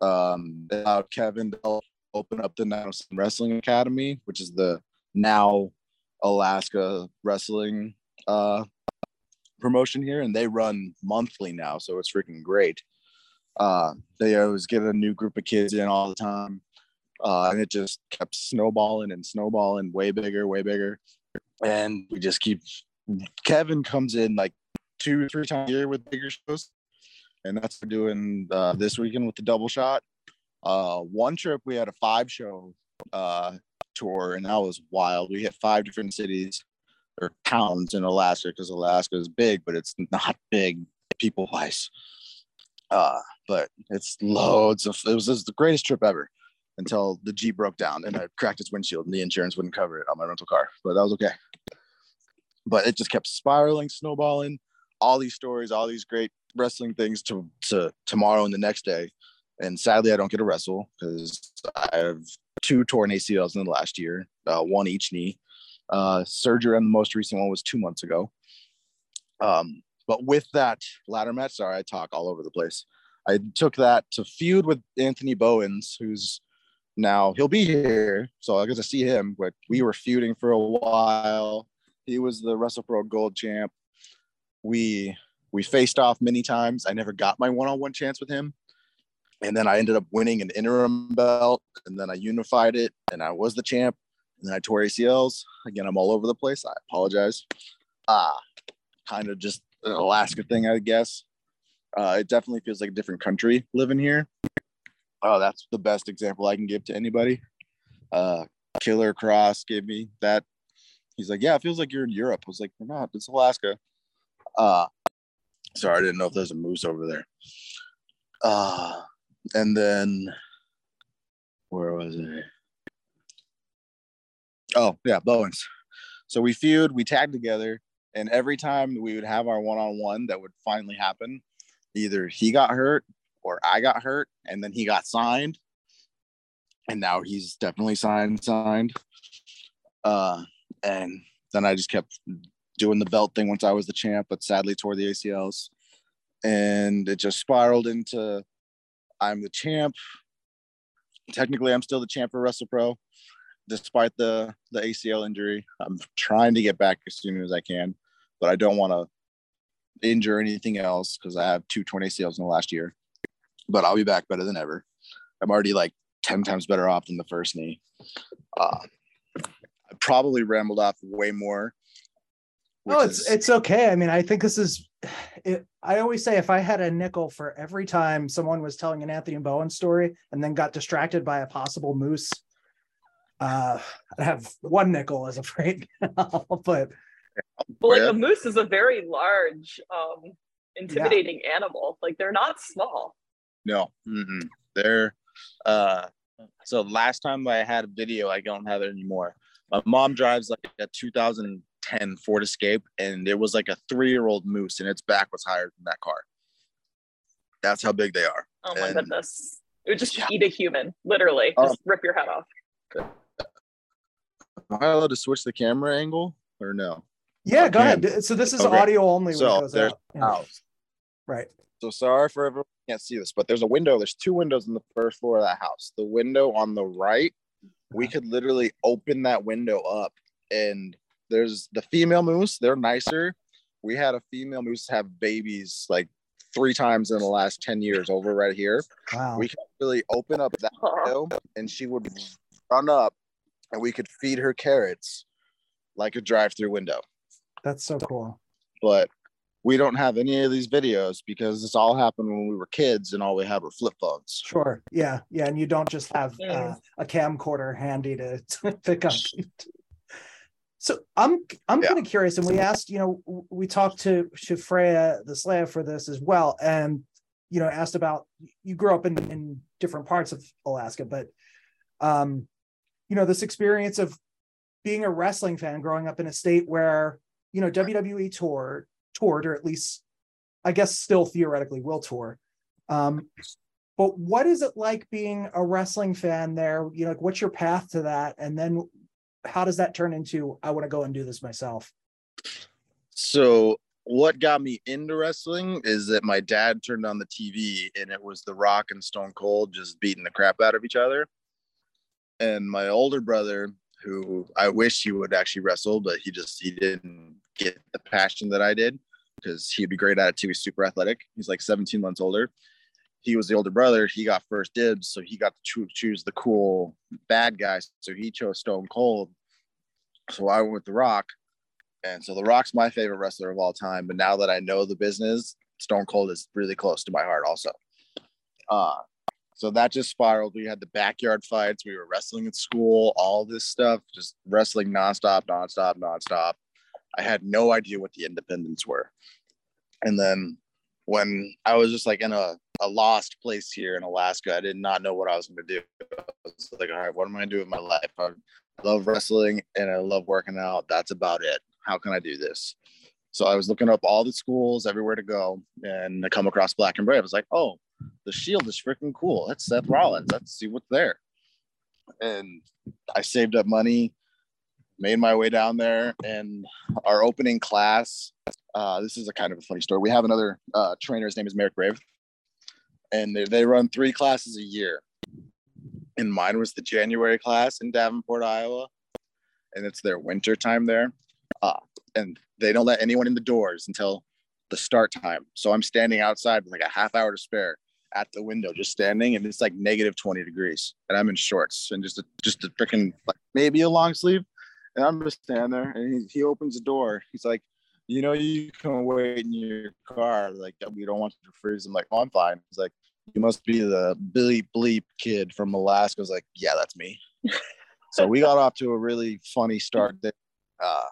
um, they allowed Kevin to open up the nine oh seven Wrestling Academy, which is the now Alaska wrestling uh, promotion here, and they run monthly now, so it's freaking great. Uh, they always get a new group of kids in all the time, uh, and it just kept snowballing and snowballing, way bigger, way bigger. And we just keep – Kevin comes in like two, three times a year with bigger shows, and that's what we're doing uh, this weekend with the double shot. Uh, one trip we had a five-show uh, tour, and that was wild. We hit five different cities or towns in Alaska, because Alaska is big, but it's not big people-wise. Uh, but it's loads of, it was, it was the greatest trip ever until the Jeep broke down and I cracked its windshield and the insurance wouldn't cover it on my rental car, but that was okay. But it just kept spiraling, snowballing, all these stories, all these great wrestling things to, to tomorrow and the next day. And sadly I don't get to wrestle because I have two torn A C Ls in the last year, uh, one each knee, uh, surgery on the most recent one was two months ago. Um, But with that ladder match, sorry, I talk all over the place. I took that to feud with Anthony Bowens, who's now, he'll be here, so I get to see him. But we were feuding for a while. He was the WrestlePro Gold Champ. We we faced off many times. I never got my one-on-one chance with him. And then I ended up winning an interim belt, and then I unified it, and I was the champ. And then I tore A C Ls. Again, I'm all over the place. I apologize. Ah, kind of just... an Alaska thing, I guess. Uh, it definitely feels like a different country living here. Oh, that's the best example I can give to anybody. Uh, Killer Cross gave me that. He's like, yeah, it feels like you're in Europe. I was like, we're not. It's Alaska. Uh, sorry, I didn't know if there's a moose over there. Uh, and then, where was it? Oh, yeah, Bowens. So we feud, we tagged together. And every time we would have our one-on-one that would finally happen, either he got hurt or I got hurt, and then he got signed. And now he's definitely signed, signed. Uh, and then I just kept doing the belt thing once I was the champ, but sadly tore the A C Ls. And it just spiraled into I'm the champ. Technically, I'm still the champ for WrestlePro. Despite the, the A C L injury, I'm trying to get back as soon as I can, but I don't want to injure anything else because I have two torn A C Ls in the last year, but I'll be back better than ever. I'm already like ten times better off than the first knee. Uh, I probably rambled off way more. Oh, it's, is... it's okay. I mean, I think this is, it, I always say if I had a nickel for every time someone was telling an Anthony Bowen story and then got distracted by a possible moose, Uh, I have one nickel as a right now, but well, like a moose is a very large, um, intimidating yeah. animal. Like they're not small. No, mm-mm. They're. Uh, so last time I had a video, I don't have it anymore. My mom drives like a two thousand ten Ford Escape, and it was like a three-year-old moose, and its back was higher than that car. That's how big they are. Oh my and, goodness! It would just yeah. eat a human, literally. Just oh. rip your head off. Am I allowed to switch the camera angle or no? Yeah, go ahead. So this is okay. Audio only. So goes there's out. House. Right. So sorry for everyone who can't see this, but there's a window. There's two windows on the first floor of that house. The window on the right, we could literally open that window up. And there's the female moose. They're nicer. We had a female moose have babies like three times in the last ten years over right here. Wow. We could really open up that window and she would run up. And we could feed her carrots like a drive-through window. That's so cool. But we don't have any of these videos because this all happened when we were kids and all we had were flip phones. Sure. Yeah. Yeah. And you don't just have uh, a camcorder handy to, to pick up. So I'm I'm yeah. kind of curious. And we asked, you know, we talked to, to Freya Veslea for this as well. And, you know, asked about, you grew up in, in different parts of Alaska, but um you know, this experience of being a wrestling fan growing up in a state where, you know, W W E toured, toured, or at least I guess still theoretically will tour. Um, but what is it like being a wrestling fan there? You know, what's your path to that? And then how does that turn into, I want to go and do this myself? So what got me into wrestling is that my dad turned on the T V and it was The Rock and Stone Cold just beating the crap out of each other. And my older brother who I wish he would actually wrestle, but he just, he didn't get the passion that I did, because he'd be great at it too. He's super athletic. He's like seventeen months older. He was the older brother. He got first dibs. So he got to choose the cool bad guys. So he chose Stone Cold. So I went with The Rock. And so The Rock's my favorite wrestler of all time. But now that I know the business, Stone Cold is really close to my heart also. Uh, so that just spiraled. We had the backyard fights. We were wrestling at school, all this stuff, just wrestling nonstop, nonstop, nonstop. I had no idea what the independents were. And then when I was just like in a, a lost place here in Alaska, I did not know what I was going to do. I was like, all right, what am I going to do with my life? I love wrestling and I love working out. That's about it. How can I do this? So I was looking up all the schools, everywhere to go, and I come across Black and Brave. I was like, oh, the Shield is freaking cool. That's Seth Rollins. Let's see what's there. And I saved up money, made my way down there, and our opening class, uh, this is a kind of a funny story. We have another uh, trainer. His name is Merrick Brave, and they, they run three classes a year. And mine was the January class in Davenport, Iowa, and it's their winter time there. Uh, and they don't let anyone in the doors until the start time. So I'm standing outside with like a half hour to spare at the window, just standing, and it's like negative twenty degrees, and I'm in shorts and just a, just a freaking like maybe a long sleeve, and I'm just standing there. And he, he opens the door. He's like, you know, you can wait in your car. Like, we don't want you to freeze. I'm like, oh, I'm fine. He's like, you must be the Billy Bleep kid from Alaska. I was like, yeah, that's me. So we got off to a really funny start there. Uh,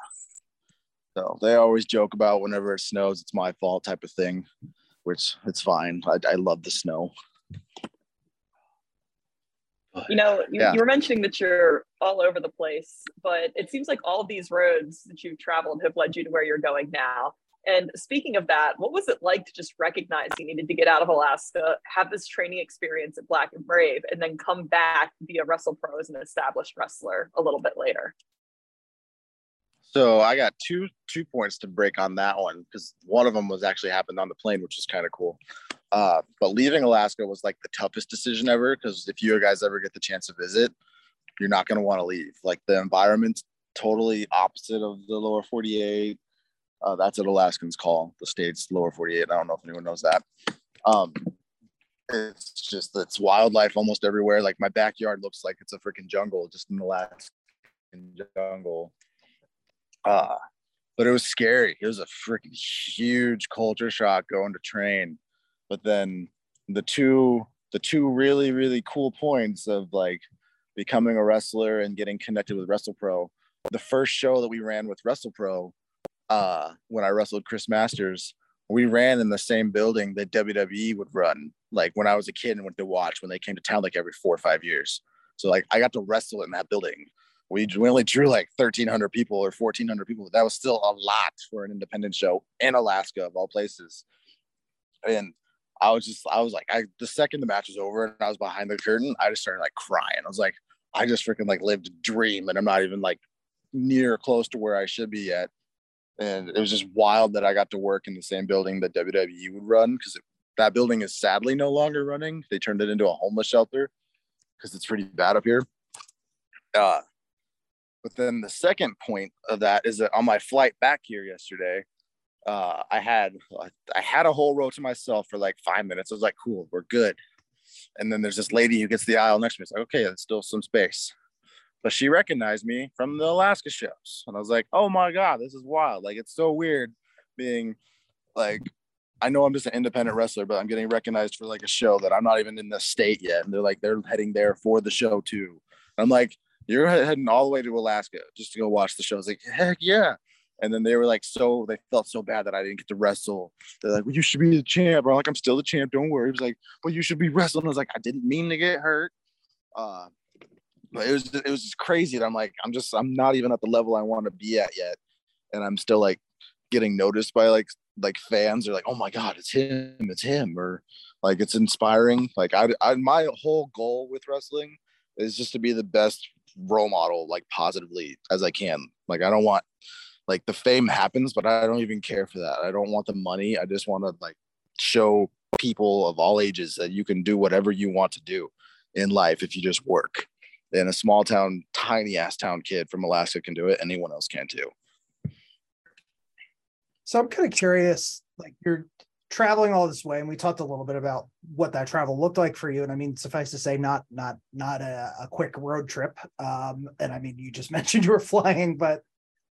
So they always joke about whenever it snows, it's my fault type of thing, which it's fine. I, I love the snow. You know, you, yeah. you were mentioning that you're all over the place, but it seems like all of these roads that you've traveled have led you to where you're going now. And speaking of that, what was it like to just recognize you needed to get out of Alaska, have this training experience at Black and Brave, and then come back via WrestlePro as an established wrestler a little bit later? So I got two two points to break on that one, because one of them was actually happened on the plane, which is kind of cool. Uh, but leaving Alaska was like the toughest decision ever, because if you guys ever get the chance to visit, you're not going to want to leave. Like, the environment's totally opposite of the lower forty-eight. Uh, that's what Alaskans call the state's lower forty-eight. I don't know if anyone knows that. Um, it's just, it's wildlife almost everywhere. Like, my backyard looks like it's a freaking jungle, just an Alaskan jungle. Uh, but it was scary. It was a freaking huge culture shock going to train. But then the two, the two really, really cool points of like becoming a wrestler and getting connected with WrestlePro. The first show that we ran with WrestlePro, uh, when I wrestled Chris Masters, we ran in the same building that W W E would run. Like, when I was a kid and went to watch when they came to town, like every four or five years. So like, I got to wrestle in that building. We only drew like thirteen hundred people or fourteen hundred people. But that was still a lot for an independent show in Alaska, of all places. And I was just, I was like, I, the second the match was over and I was behind the curtain, I just started like crying. I was like, I just freaking like lived a dream, and I'm not even like near close to where I should be yet. And it was just wild that I got to work in the same building that W W E would run, because that building is sadly no longer running. They turned it into a homeless shelter because it's pretty bad up here. Uh, But then the second point of that is that on my flight back here yesterday, uh, I had I had a whole row to myself for like five minutes. I was like, cool, we're good. And then there's this lady who gets the aisle next to me. It's like, okay, there's still some space. But she recognized me from the Alaska shows. And I was like, oh my God, this is wild. Like, it's so weird being like, I know I'm just an independent wrestler, but I'm getting recognized for like a show that I'm not even in the state yet. And they're like, they're heading there for the show too. And I'm like, you're heading all the way to Alaska just to go watch the show. I was like, heck yeah. And then they were like, so they felt so bad that I didn't get to wrestle. They're like, well, you should be the champ. I'm like, I'm still the champ. Don't worry. He was like, well, you should be wrestling. I was like, I didn't mean to get hurt. Uh, but it was, just, it was just crazy that I'm like, I'm just, I'm not even at the level I want to be at yet. And I'm still like getting noticed by like, like fans are like, oh my God, it's him. It's him. Or like, it's inspiring. Like I, I my whole goal with wrestling is just to be the best role model, like positively as I can. Like, I don't want like the fame happens, but I don't even care for that. I don't want the money. I just want to like show people of all ages that you can do whatever you want to do in life if you just work. then a small town, tiny ass town kid from Alaska can do it. Anyone else can too. So I'm kind of curious, like you're traveling all this way, and we talked a little bit about what that travel looked like for you. And I mean, suffice to say, not not not a, a quick road trip. Um, and I mean, you just mentioned you were flying, but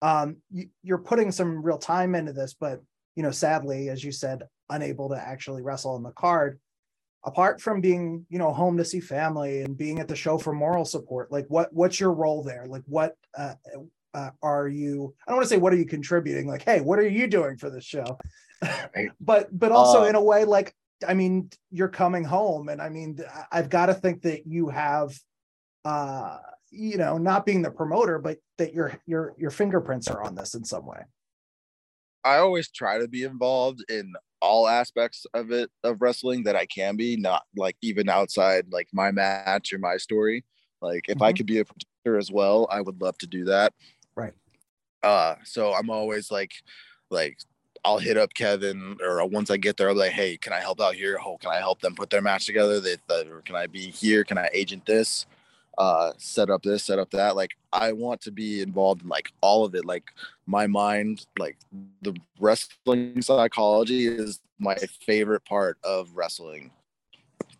um, you, you're putting some real time into this. But you know, sadly, as you said, unable to actually wrestle on the card. Apart from being, you know, home to see family and being at the show for moral support, like what what's your role there? Like what uh, uh, are you? I don't want to say what are you contributing? Like, hey, what are you doing for this show? but but also uh, in a way, like, I mean, you're coming home, and I mean, I've got to think that you have, uh, you know, not being the promoter, but that your your your fingerprints are on this in some way. I always try to be involved in all aspects of it, of wrestling that I can be, not like even outside like my match or my story. Like if mm-hmm. I could be a producer as well, I would love to do that. Right. Uh, so I'm always like, like I'll hit up Kevin, or once I get there, I'm like, hey, can I help out here? Oh, can I help them put their match together? They, they, or can I be here? Can I agent this? Uh, set up this, set up that. Like I want to be involved in like all of it. Like my mind, like the wrestling psychology is my favorite part of wrestling,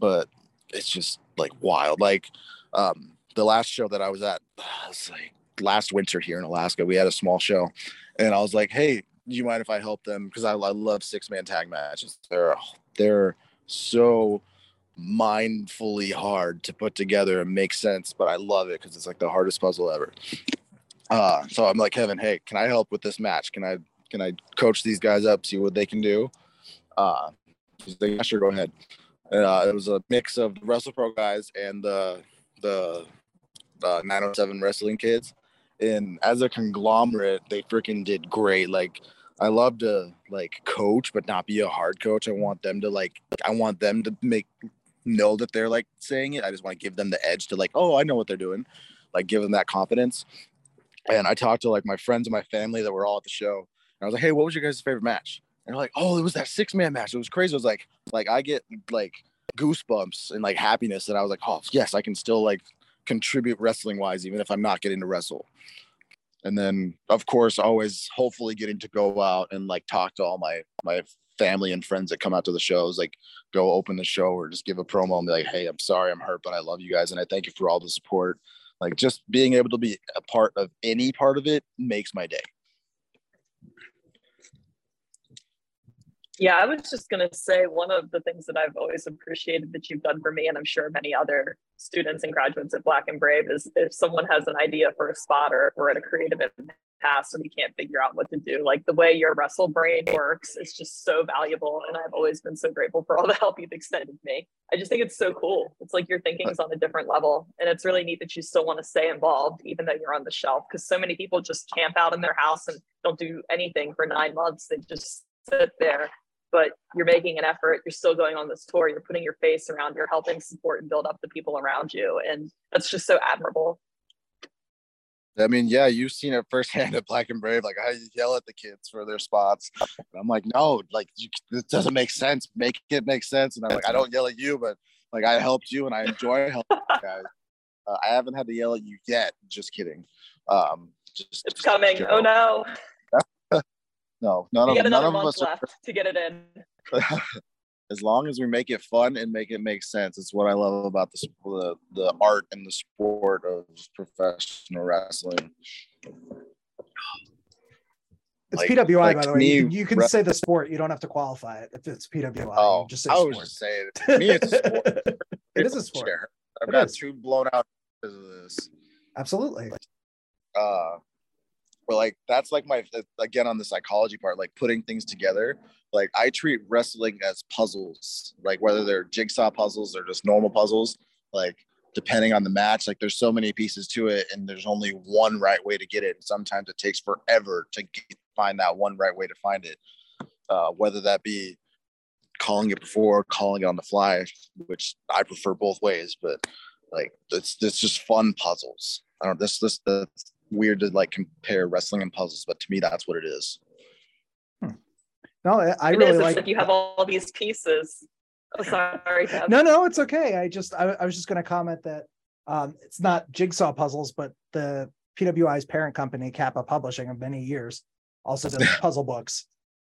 but it's just like wild. Like um, the last show that I was at, it was like last winter here in Alaska, we had a small show, and I was like, hey, do you mind if I help them? Because I, I love six man tag matches. They're they're so mindfully hard to put together and make sense, but I love it because it's like the hardest puzzle ever. Uh so I'm like, Kevin, hey, can I help with this match? Can I can I coach these guys up, see what they can do? Uh like, sure, go ahead. Uh it was a mix of the WrestlePro guys and the the uh, nine oh seven wrestling kids, and as a conglomerate they freaking did great. Like I love to like coach, but not be a hard coach. I want them to like I want them to make know that they're like saying it. I just want to give them the edge to like, oh, I know what they're doing, like give them that confidence. And I talked to like my friends and my family that were all at the show, and I was like, hey, what was your guys' favorite match? And they're like, oh, it was that six man match. It was crazy. It was like like I get like goosebumps and like happiness. And I was like, oh yes, I can still like contribute wrestling wise, even if I'm not getting to wrestle. And then of course, always hopefully getting to go out and like talk to all my my family and friends that come out to the shows, like go open the show or just give a promo and be like, hey, I'm sorry, I'm hurt, but I love you guys. And I thank you for all the support. Like just being able to be a part of any part of it makes my day. Yeah, I was just going to say one of the things that I've always appreciated that you've done for me, and I'm sure many other students and graduates at Black and Brave, is if someone has an idea for a spot or if we're at a creative impasse and we can't figure out what to do, like the way your wrestle brain works is just so valuable. And I've always been so grateful for all the help you've extended me. I just think it's so cool. It's like your thinking is on a different level. And it's really neat that you still want to stay involved, even though you're on the shelf, because so many people just camp out in their house and don't do anything for nine months. They just sit there. But you're making an effort, you're still going on this tour, you're putting your face around, you're helping support and build up the people around you. And that's just so admirable. I mean, yeah, you've seen it firsthand at Black and Brave. Like I yell at the kids for their spots. And I'm like, no, like you, this doesn't make sense. Make it make sense. And I'm like, I don't yell at you, but like I helped you and I enjoy helping you guys. Uh, I haven't had to yell at you yet. Just kidding. Um, just, it's coming. Just oh no. No, none of, none of us left are, to get it in. As long as we make it fun and make it make sense, it's what I love about the the, the art and the sport of professional wrestling. It's like, P W I, like by the way. Me, you can, you can re- say the sport; you don't have to qualify it. If it's P W I, oh, just say I was sport. Just saying, to me, it's a sport. it, it is a sport. Chair. I've it got is. Too blown out because of this. Absolutely. Uh. But like, that's like my, again, on the psychology part, like putting things together. Like I treat wrestling as puzzles, like whether they're jigsaw puzzles or just normal puzzles, like depending on the match, like there's so many pieces to it and there's only one right way to get it. And sometimes it takes forever to get, find that one right way to find it. Uh, whether that be calling it before, calling it on the fly, which I prefer both ways, but like, it's, it's just fun puzzles. I don't, this, this, this, weird to like compare wrestling and puzzles, but to me that's what it is. Hmm. No, I, I it really is, like if you have all these pieces. Oh, sorry. no, no, it's okay. I just I, I was just going to comment that Um, it's not jigsaw puzzles, but the P W I's parent company, Kappa Publishing, of many years, also does puzzle books.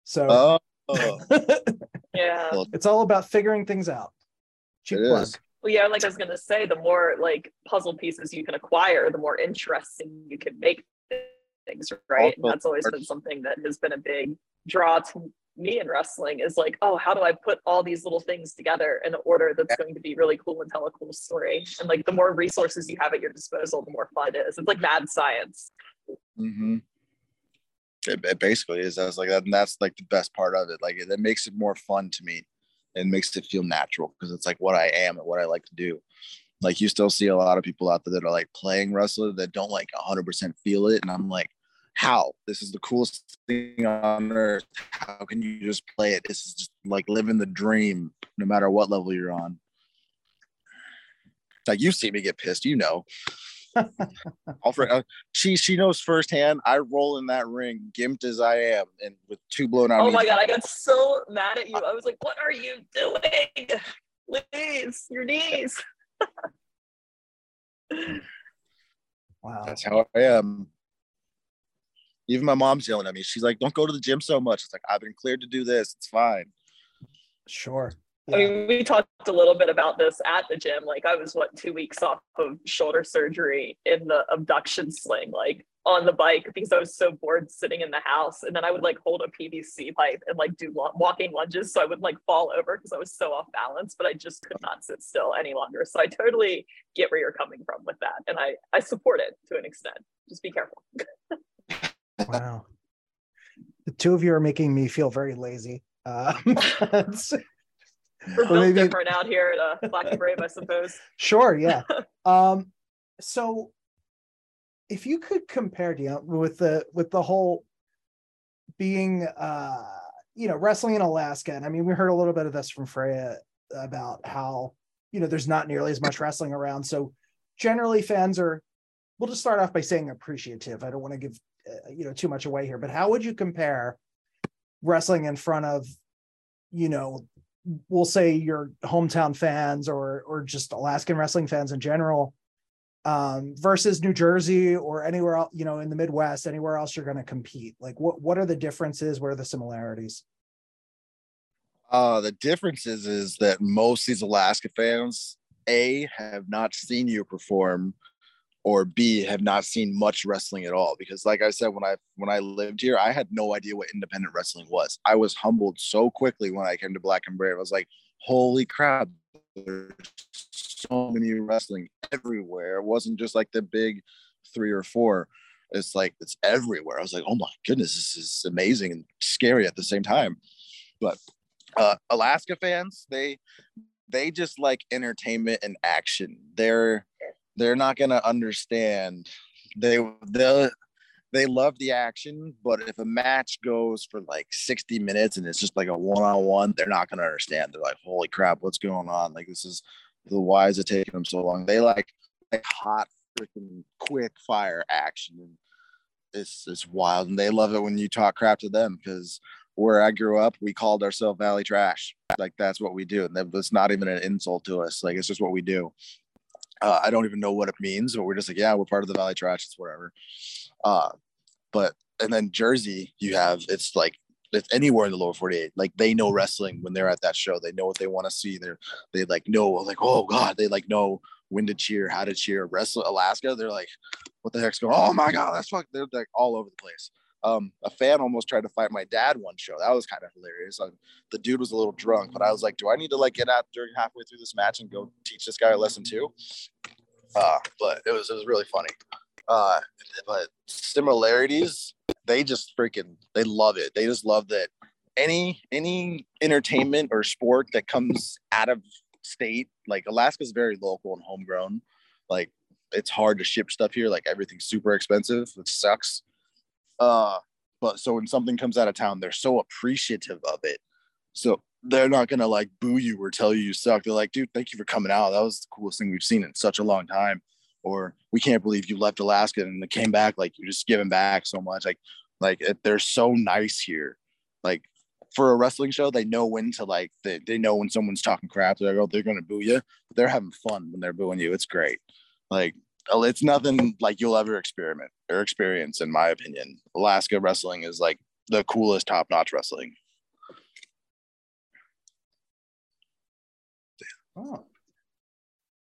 So oh. Yeah, it's all about figuring things out. Cheap plug. Well, yeah, like I was gonna say, the more like puzzle pieces you can acquire, the more interesting you can make things, right? And that's always been something that has been a big draw to me in wrestling, is like, oh, how do I put all these little things together in an order that's going to be really cool and tell a cool story? And like, the more resources you have at your disposal, the more fun it is. It's like mad science. Mm-hmm. It, it basically is. I was like, that, and that's like the best part of it. Like, it, it makes it more fun to me, and makes it feel natural, because it's like what I am and what I like to do. Like, you still see a lot of people out there that are like playing wrestler that don't like one hundred percent feel it, and I'm like, how? This is the coolest thing on earth. How can you just play it? This is just like living the dream, no matter what level you're on. Like, you see me get pissed, you know. All for, uh, she she knows firsthand. I roll in that ring, gimped as I am, and with two blown out. Oh my god, I got so mad at you. I was like, "What are you doing? Please, your knees." Wow, that's how I am. Even my mom's yelling at me. She's like, "Don't go to the gym so much." It's like, I've been cleared to do this. It's fine. Sure. Yeah. I mean, we talked a little bit about this at the gym. Like, I was, what, two weeks off of shoulder surgery in the abduction sling, like on the bike, because I was so bored sitting in the house. And then I would like hold a P V C pipe and like do lo- walking lunges. So I would like fall over because I was so off balance, but I just could not sit still any longer. So I totally get where you're coming from with that. And I, I support it to an extent. Just be careful. Wow. The two of you are making me feel very lazy. Uh, We're built maybe... different out here at uh, Black and Brave, I suppose. Sure, yeah. um, so, if you could compare, Dion, you know, with the with the whole being, uh, you know, wrestling in Alaska, and I mean, we heard a little bit of this from Freya about how, you know, there's not nearly as much wrestling around. So, generally, fans are. We'll just start off by saying appreciative. I don't want to give uh, you know too much away here, but how would you compare wrestling in front of, you know, we'll say your hometown fans or or just Alaskan wrestling fans in general, um, versus New Jersey or anywhere else, you know, in the Midwest, anywhere else you're going to compete? Like, what, what are the differences? What are the similarities? Uh, the differences is that most of these Alaska fans, A, have not seen you perform, or B, have not seen much wrestling at all. Because like I said, when I when I lived here, I had no idea what independent wrestling was. I was humbled so quickly when I came to Black and Brave. I was like, holy crap, there's so many wrestling everywhere. It wasn't just like the big three or four. It's like, it's everywhere. I was like, oh my goodness, this is amazing and scary at the same time. But uh, Alaska fans, they they just like entertainment and action. They're... They're not going to understand. They they love the action, but if a match goes for like sixty minutes and it's just like a one-on-one, they're not going to understand. They're like, holy crap, what's going on? Like, this is, why is it taking them so long? They like, like hot, freaking quick fire action. It's, it's wild, and they love it when you talk crap to them, because where I grew up, we called ourselves Valley Trash. Like, that's what we do, and that's not even an insult to us. Like, it's just what we do. Uh, I don't even know what it means, but we're just like, yeah, we're part of the Valley Trash. It's whatever. Uh, but, and then Jersey, you have, it's like, it's anywhere in the lower forty-eight. Like, they know wrestling when they're at that show. They know what they want to see. They're, they like know, like, oh God, they like know when to cheer, how to cheer. Wrestle Alaska, they're like, what the heck's going on? Oh my God, that's fuck. They're like all over the place. Um, a fan almost tried to fight my dad one show. That was kind of hilarious. I, the dude was a little drunk, but I was like, do I need to like get out during halfway through this match and go teach this guy a lesson too? Uh, but it was, it was really funny. Uh, but similarities, they just freaking, they love it. They just love that any, any entertainment or sport that comes out of state, like Alaska's very local and homegrown. Like, it's hard to ship stuff here. Like, everything's super expensive, which sucks. Uh, but so when something comes out of town, they're so appreciative of it. So they're not going to like boo you or tell you you suck. They're like, dude, thank you for coming out. That was the coolest thing we've seen in such a long time. Or, we can't believe you left Alaska and they came back. Like, you're just giving back so much. Like, like it, they're so nice here. Like, for a wrestling show, they know when to like, they, they know when someone's talking crap. They're like, oh, they're going to boo you. But they're having fun when they're booing you. It's great. Like, it's nothing like you'll ever experiment or experience, in my opinion. Alaska wrestling is like the coolest, top-notch wrestling. Oh.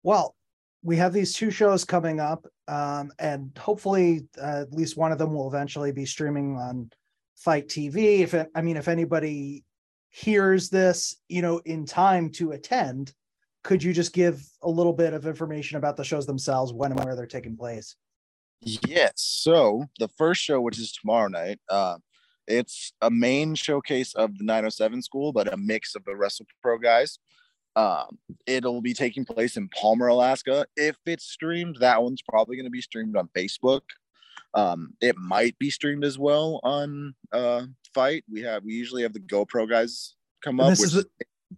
Well, we have these two shows coming up, um, and hopefully uh, at least one of them will eventually be streaming on Fight T V. If it, I mean, if anybody hears this, you know, in time to attend, could you just give a little bit of information about the shows themselves, when and where they're taking place? Yes. So the first show, which is tomorrow night, uh, it's a main showcase of the nine oh seven school, but a mix of the WrestlePro guys. Um, it'll be taking place in Palmer, Alaska. If it's streamed, that one's probably going to be streamed on Facebook. Um, it might be streamed as well on uh, Fight. We have we usually have the GoPro guys come and up. This which is a,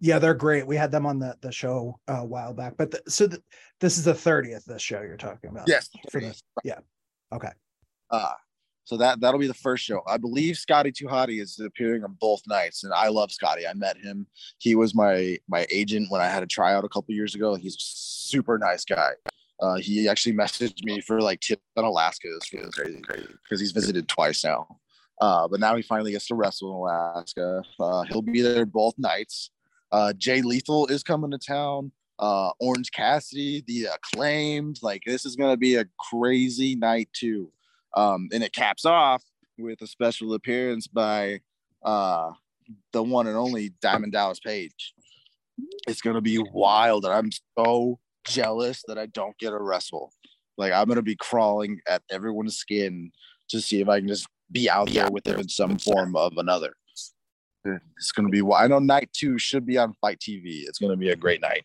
yeah, they're great. We had them on the the show a while back. But the, so the, this is the thirtieth. This show you're talking about. Yes. For this. Yeah. Okay. Uh, so that that'll be the first show. I believe Scotty two Hotty is appearing on both nights, and I love Scotty. I met him. He was my my agent when I had a tryout a couple years ago. He's a super nice guy. Uh, he actually messaged me for like tips on Alaska. It was crazy, crazy, because he's visited twice now. Uh, but now he finally gets to wrestle in Alaska. Uh, he'll be there both nights. Uh, Jay Lethal is coming to town. Uh, Orange Cassidy, The Acclaimed. Like, this is going to be a crazy night too. Um, and it caps off with a special appearance by uh, the one and only Diamond Dallas Page. It's going to be wild, and I'm so jealous that I don't get a wrestle. Like, I'm going to be crawling at everyone's skin to see if I can just be out there with them in some form of another. It's going to be wild. I know night two should be on Fight T V. It's going to be a great night.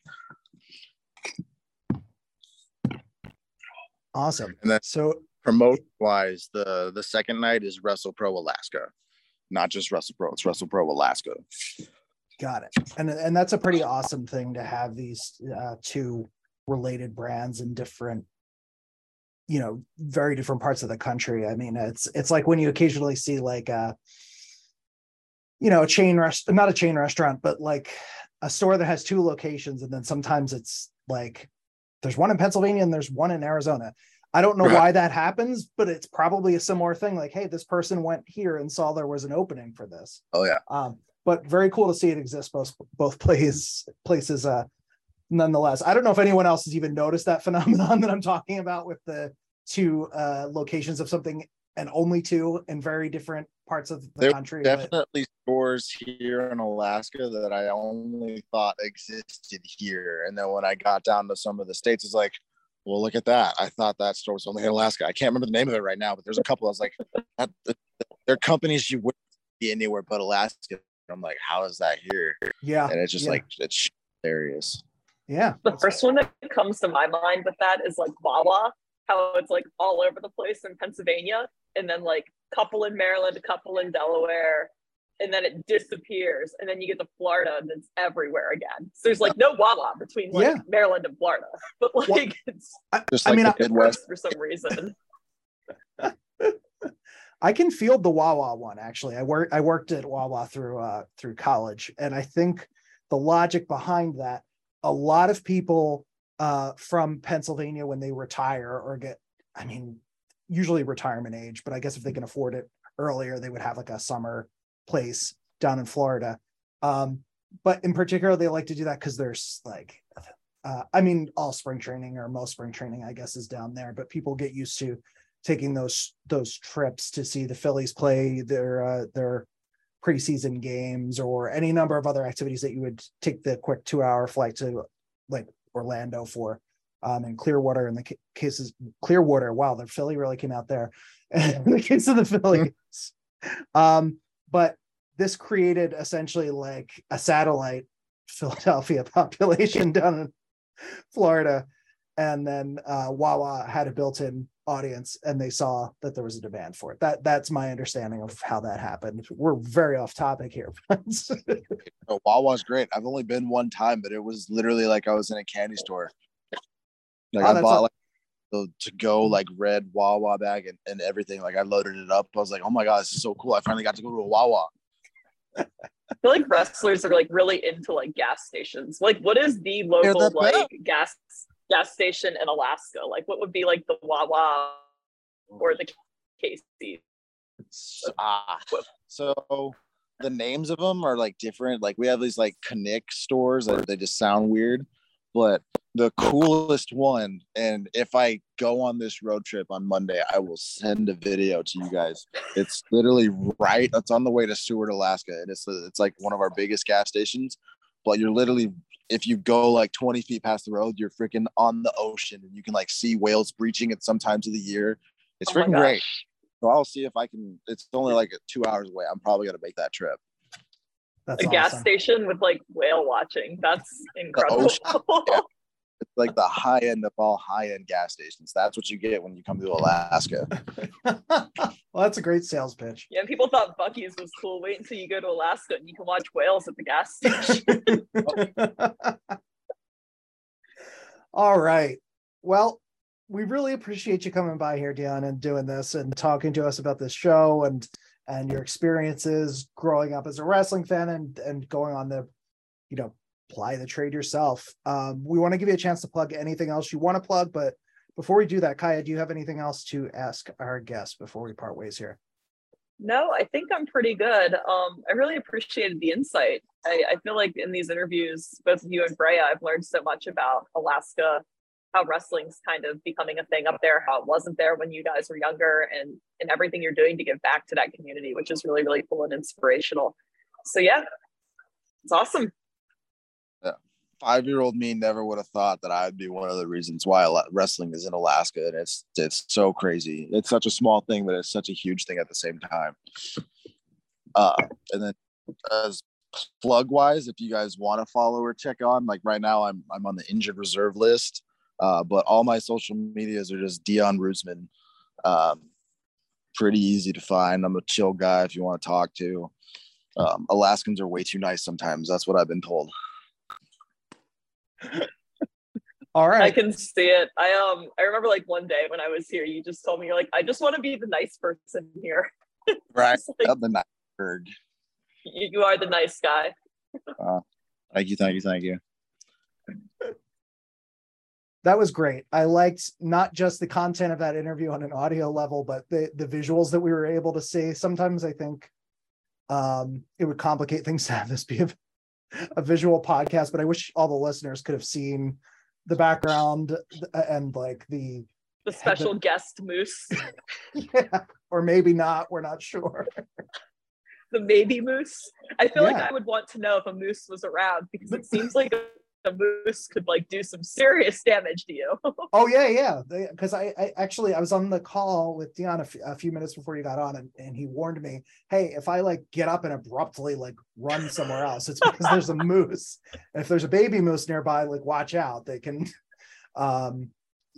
Awesome. And then, so promote wise, the the second night is WrestlePro Alaska, not just WrestlePro. It's WrestlePro Alaska. Got it. And and that's a pretty awesome thing to have these uh, two related brands in different, you know, very different parts of the country. I mean, it's it's like when you occasionally see like a, you know, a chain rest, not a chain restaurant, but like a store that has two locations, and then sometimes it's like there's one in Pennsylvania and there's one in Arizona. I don't know why that happens, but it's probably a similar thing. Like, hey, this person went here and saw there was an opening for this. Oh yeah. Um, but very cool to see it exist both both places places. Uh, nonetheless, I don't know if anyone else has even noticed that phenomenon that I'm talking about with the two uh, locations of something and only two in very different parts of the there country. Definitely but... stores here in Alaska that I only thought existed here, and then when I got down to some of the states, it's like, well, look at that. I thought that store was only in Alaska. I can't remember the name of it right now, but there's a couple. I was like, that, they're companies you wouldn't be anywhere but Alaska. I'm like, how is that here? Yeah. And it's just yeah. like, it's hilarious. Yeah. The first one that comes to my mind with that is like Wawa, how it's like all over the place in Pennsylvania. And then like a couple in Maryland, a couple in Delaware. And then it disappears. And then you get to Florida and it's everywhere again. So there's like no Wawa between like yeah. Maryland and Florida. But like, well, it's I, just like I mean, the Midwest for some reason. I can field the Wawa one, actually. I worked I worked at Wawa through uh, through college. And I think the logic behind that, a lot of people uh, from Pennsylvania, when they retire or get, I mean, usually retirement age, but I guess if they can afford it earlier, they would have like a summer place down in Florida. Um, but in particular, they like to do that because there's like, uh, I mean, all spring training or most spring training, I guess, is down there, but people get used to taking those those trips to see the Phillies play their uh, their preseason games or any number of other activities that you would take the quick two hour flight to like Orlando for, um, and Clearwater in the ca- cases, Clearwater. Wow. The Philly really came out there in the case of the Phillies. Um, But this created essentially like a satellite Philadelphia population down in Florida. And then uh, Wawa had a built-in audience, and they saw that there was a demand for it. That That's my understanding of how that happened. We're very off topic here. Oh, Wawa's great. I've only been one time, but it was literally like I was in a candy store. Like oh, I bought a- like the to-go like red Wawa bag and, and everything. Like I loaded it up. I was like, oh my God, this is so cool. I finally got to go to a Wawa. I feel like wrestlers are like really into like gas stations. Like what is the local like gas gas station in Alaska? Like, what would be like the Wawa or the K C? Ah, so the names of them are like different. Like, we have these like Knick stores that they just sound weird, but the coolest one, and if I go on this road trip on Monday, I will send a video to you guys. It's literally right, it's on the way to Seward, Alaska, and it's it's like one of our biggest gas stations, but you're literally, if you go like twenty feet past the road, you're freaking on the ocean, and you can like see whales breaching at some times of the year. It's freaking oh great. So I'll see if I can, it's only like two hours away. I'm probably going to make that trip. That's a awesome. Gas station with like whale watching. That's incredible. Yeah. It's like the high end of all high end gas stations. That's what you get when you come to Alaska. Well, that's a great sales pitch. Yeah. People thought Buc-ee's was cool. Wait until you go to Alaska and you can watch whales at the gas station. All right. Well, we really appreciate you coming by here, Dion, and doing this and talking to us about this show and and your experiences growing up as a wrestling fan and and going on the, you know, apply the trade yourself. Um, we want to give you a chance to plug anything else you want to plug, but before we do that, Kaya, do you have anything else to ask our guests before we part ways here? No, I think I'm pretty good. Um, I really appreciated the insight. I, I feel like in these interviews, both you and Freya, I've learned so much about Alaska, how wrestling's kind of becoming a thing up there, how it wasn't there when you guys were younger, and and everything you're doing to give back to that community, which is really, really cool and inspirational. So yeah, it's awesome. Yeah. Five-year-old me never would have thought that I'd be one of the reasons why wrestling is in Alaska, and it's it's so crazy. It's such a small thing, but it's such a huge thing at the same time. Uh, and then as plug-wise, if you guys want to follow or check on, like right now, I'm I'm on the injured reserve list. Uh, but all my social medias are just Dion Rusman. Um, pretty easy to find. I'm a chill guy if you want to talk to. Um, Alaskans are way too nice sometimes. That's what I've been told. All right. I can see it. I um I remember like one day when I was here, you just told me, you're like, I just want to be the nice person here. Right. Like, I'm the nice bird. You, you are the nice guy. uh, thank you, thank you, thank you. That was great. I liked not just the content of that interview on an audio level, but the, the visuals that we were able to see. Sometimes I think um, it would complicate things to have this be a, a visual podcast, but I wish all the listeners could have seen the background and like the... The special the, guest moose. Yeah, or maybe not. We're not sure. The maybe moose. I feel yeah. like I would want to know if a moose was around, because it seems like... A- the moose could like do some serious damage to you. Oh yeah, yeah, because I, I actually I was on the call with Dion a, f- a few minutes before you got on, and, and he warned me, hey, if I like get up and abruptly like run somewhere else, it's because there's a moose, and if there's a baby moose nearby, like watch out, they can um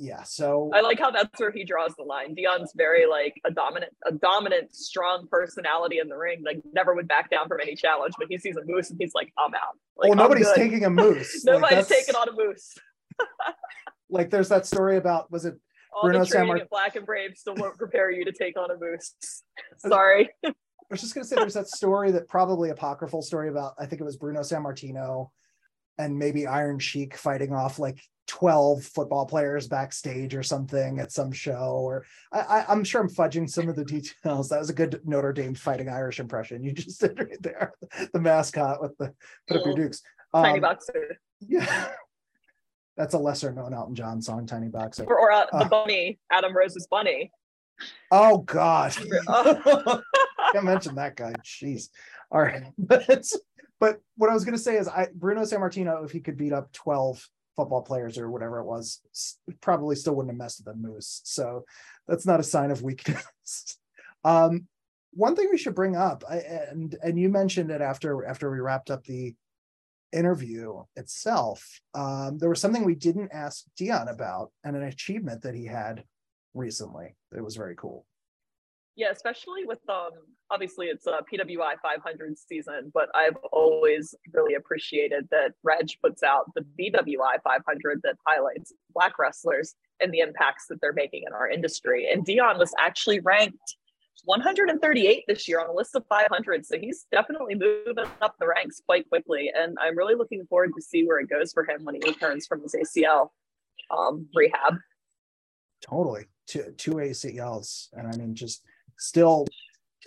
yeah. So I like how that's where he draws the line. Dion's very like a dominant, a dominant, strong personality in the ring. Like never would back down from any challenge. But he sees a moose and he's like, "I'm out." Like, well, nobody's good. Taking a moose. Nobody's like, taking on a moose. Like there's that story about, was it all Bruno the training Samart- at Black and Brave still won't prepare you to take on a moose. Sorry. I was just gonna say there's that story, that probably apocryphal story about, I think it was Bruno Sammartino and maybe Iron Sheik fighting off like twelve football players backstage or something at some show, or I, I, I'm sure I'm fudging some of the details. That was a good Notre Dame Fighting Irish impression you just did right there. The mascot with the put up your dukes. Um, Tiny Boxer. Yeah, that's a lesser known Elton John song, Tiny Boxer. Or, or uh, the uh, bunny, Adam Rose's bunny. Oh God! Oh. Can't mention that guy. Jeez. All right, but but what I was gonna say is, I Bruno Sammartino, if he could beat up twelve football players or whatever it was, probably still wouldn't have messed with the moose. So that's not a sign of weakness. Um, one thing we should bring up, I, and and you mentioned it after after we wrapped up the interview itself, um, there was something we didn't ask Dion about, and an achievement that he had recently that was very cool. Yeah, especially with, um, obviously it's a P W I five hundred season, but I've always really appreciated that Reg puts out the B W I five hundred that highlights Black wrestlers and the impacts that they're making in our industry. And Dion was actually ranked one hundred thirty-eight this year on a list of five hundred. So he's definitely moving up the ranks quite quickly. And I'm really looking forward to see where it goes for him when he returns from his A C L. um, rehab. Totally. Two, two A C Ls. And I mean, just still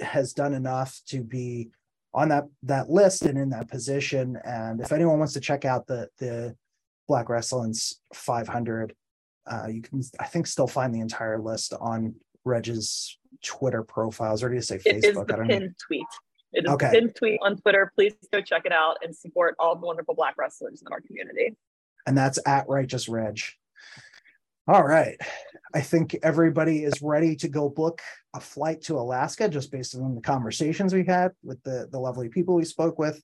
has done enough to be on that, that list and in that position. And if anyone wants to check out the, the Black Wrestling's five hundred, uh, you can, I think, still find the entire list on Reg's Twitter profiles, or do you say Facebook? It is the I don't pinned know. tweet. It is okay. the pinned tweet on Twitter. Please go check it out and support all the wonderful Black wrestlers in our community. And that's at Righteous Reg. All right. I think everybody is ready to go book a flight to Alaska just based on the conversations we had with the, the lovely people we spoke with.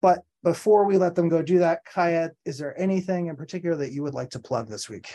But before we let them go do that, Kaya, is there anything in particular that you would like to plug this week?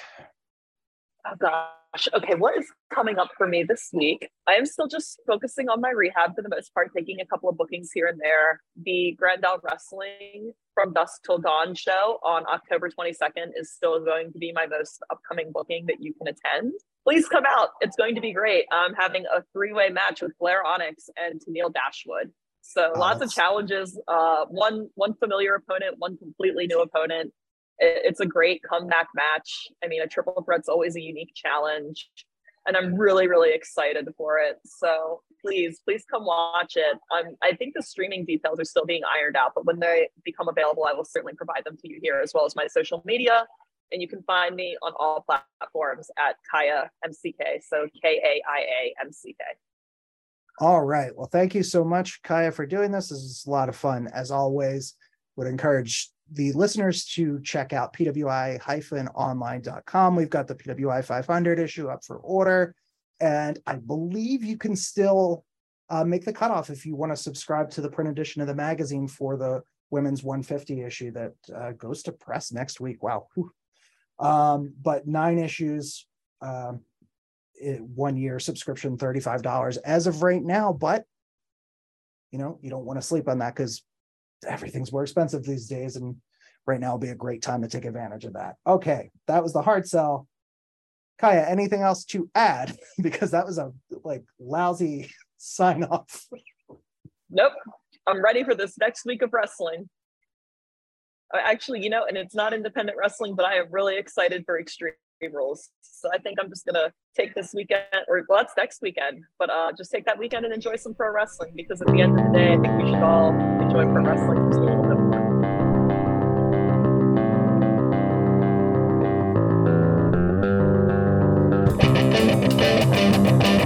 Oh, gosh. Okay, what is coming up for me this week? I am still just focusing on my rehab for the most part, taking a couple of bookings here and there. The Grand Isle Wrestling From Dusk Till Dawn show on October twenty-second is still going to be my most upcoming booking that you can attend. Please come out. It's going to be great. I'm having a three-way match with Blair Onyx and Neil Dashwood. So oh, lots that's... of challenges. Uh, one, one familiar opponent, one completely new opponent. It's a great comeback match. I mean, a triple threat's always a unique challenge, and I'm really, really excited for it. So please, please come watch it. Um, I think the streaming details are still being ironed out, but when they become available, I will certainly provide them to you here, as well as my social media. And you can find me on all platforms at Kaya M C K. So K A I A M C K. All right. Well, thank you so much, Kaya, for doing this. This is a lot of fun. As always, would encourage the listeners to check out P W I online dot com. We've got the P W I five hundred issue up for order, and I believe you can still uh, make the cutoff if you want to subscribe to the print edition of the magazine for the women's one fifty issue that uh, goes to press next week. Wow. Um, but nine issues, um, it, one year subscription, thirty-five dollars as of right now, but you know, you don't want to sleep on that because everything's more expensive these days, and right now will be a great time to take advantage of that. Okay, that was the hard sell. Kaya, anything else to add? Because that was a like lousy sign off. Nope. I'm ready for this next week of wrestling. Actually, you know, and it's not independent wrestling, but I am really excited for Extreme Rules. So I think I'm just gonna take this weekend, or well, that's next weekend, but uh just take that weekend and enjoy some pro wrestling, because at the end of the day, I think we should all enjoy pro wrestling just a little bit more.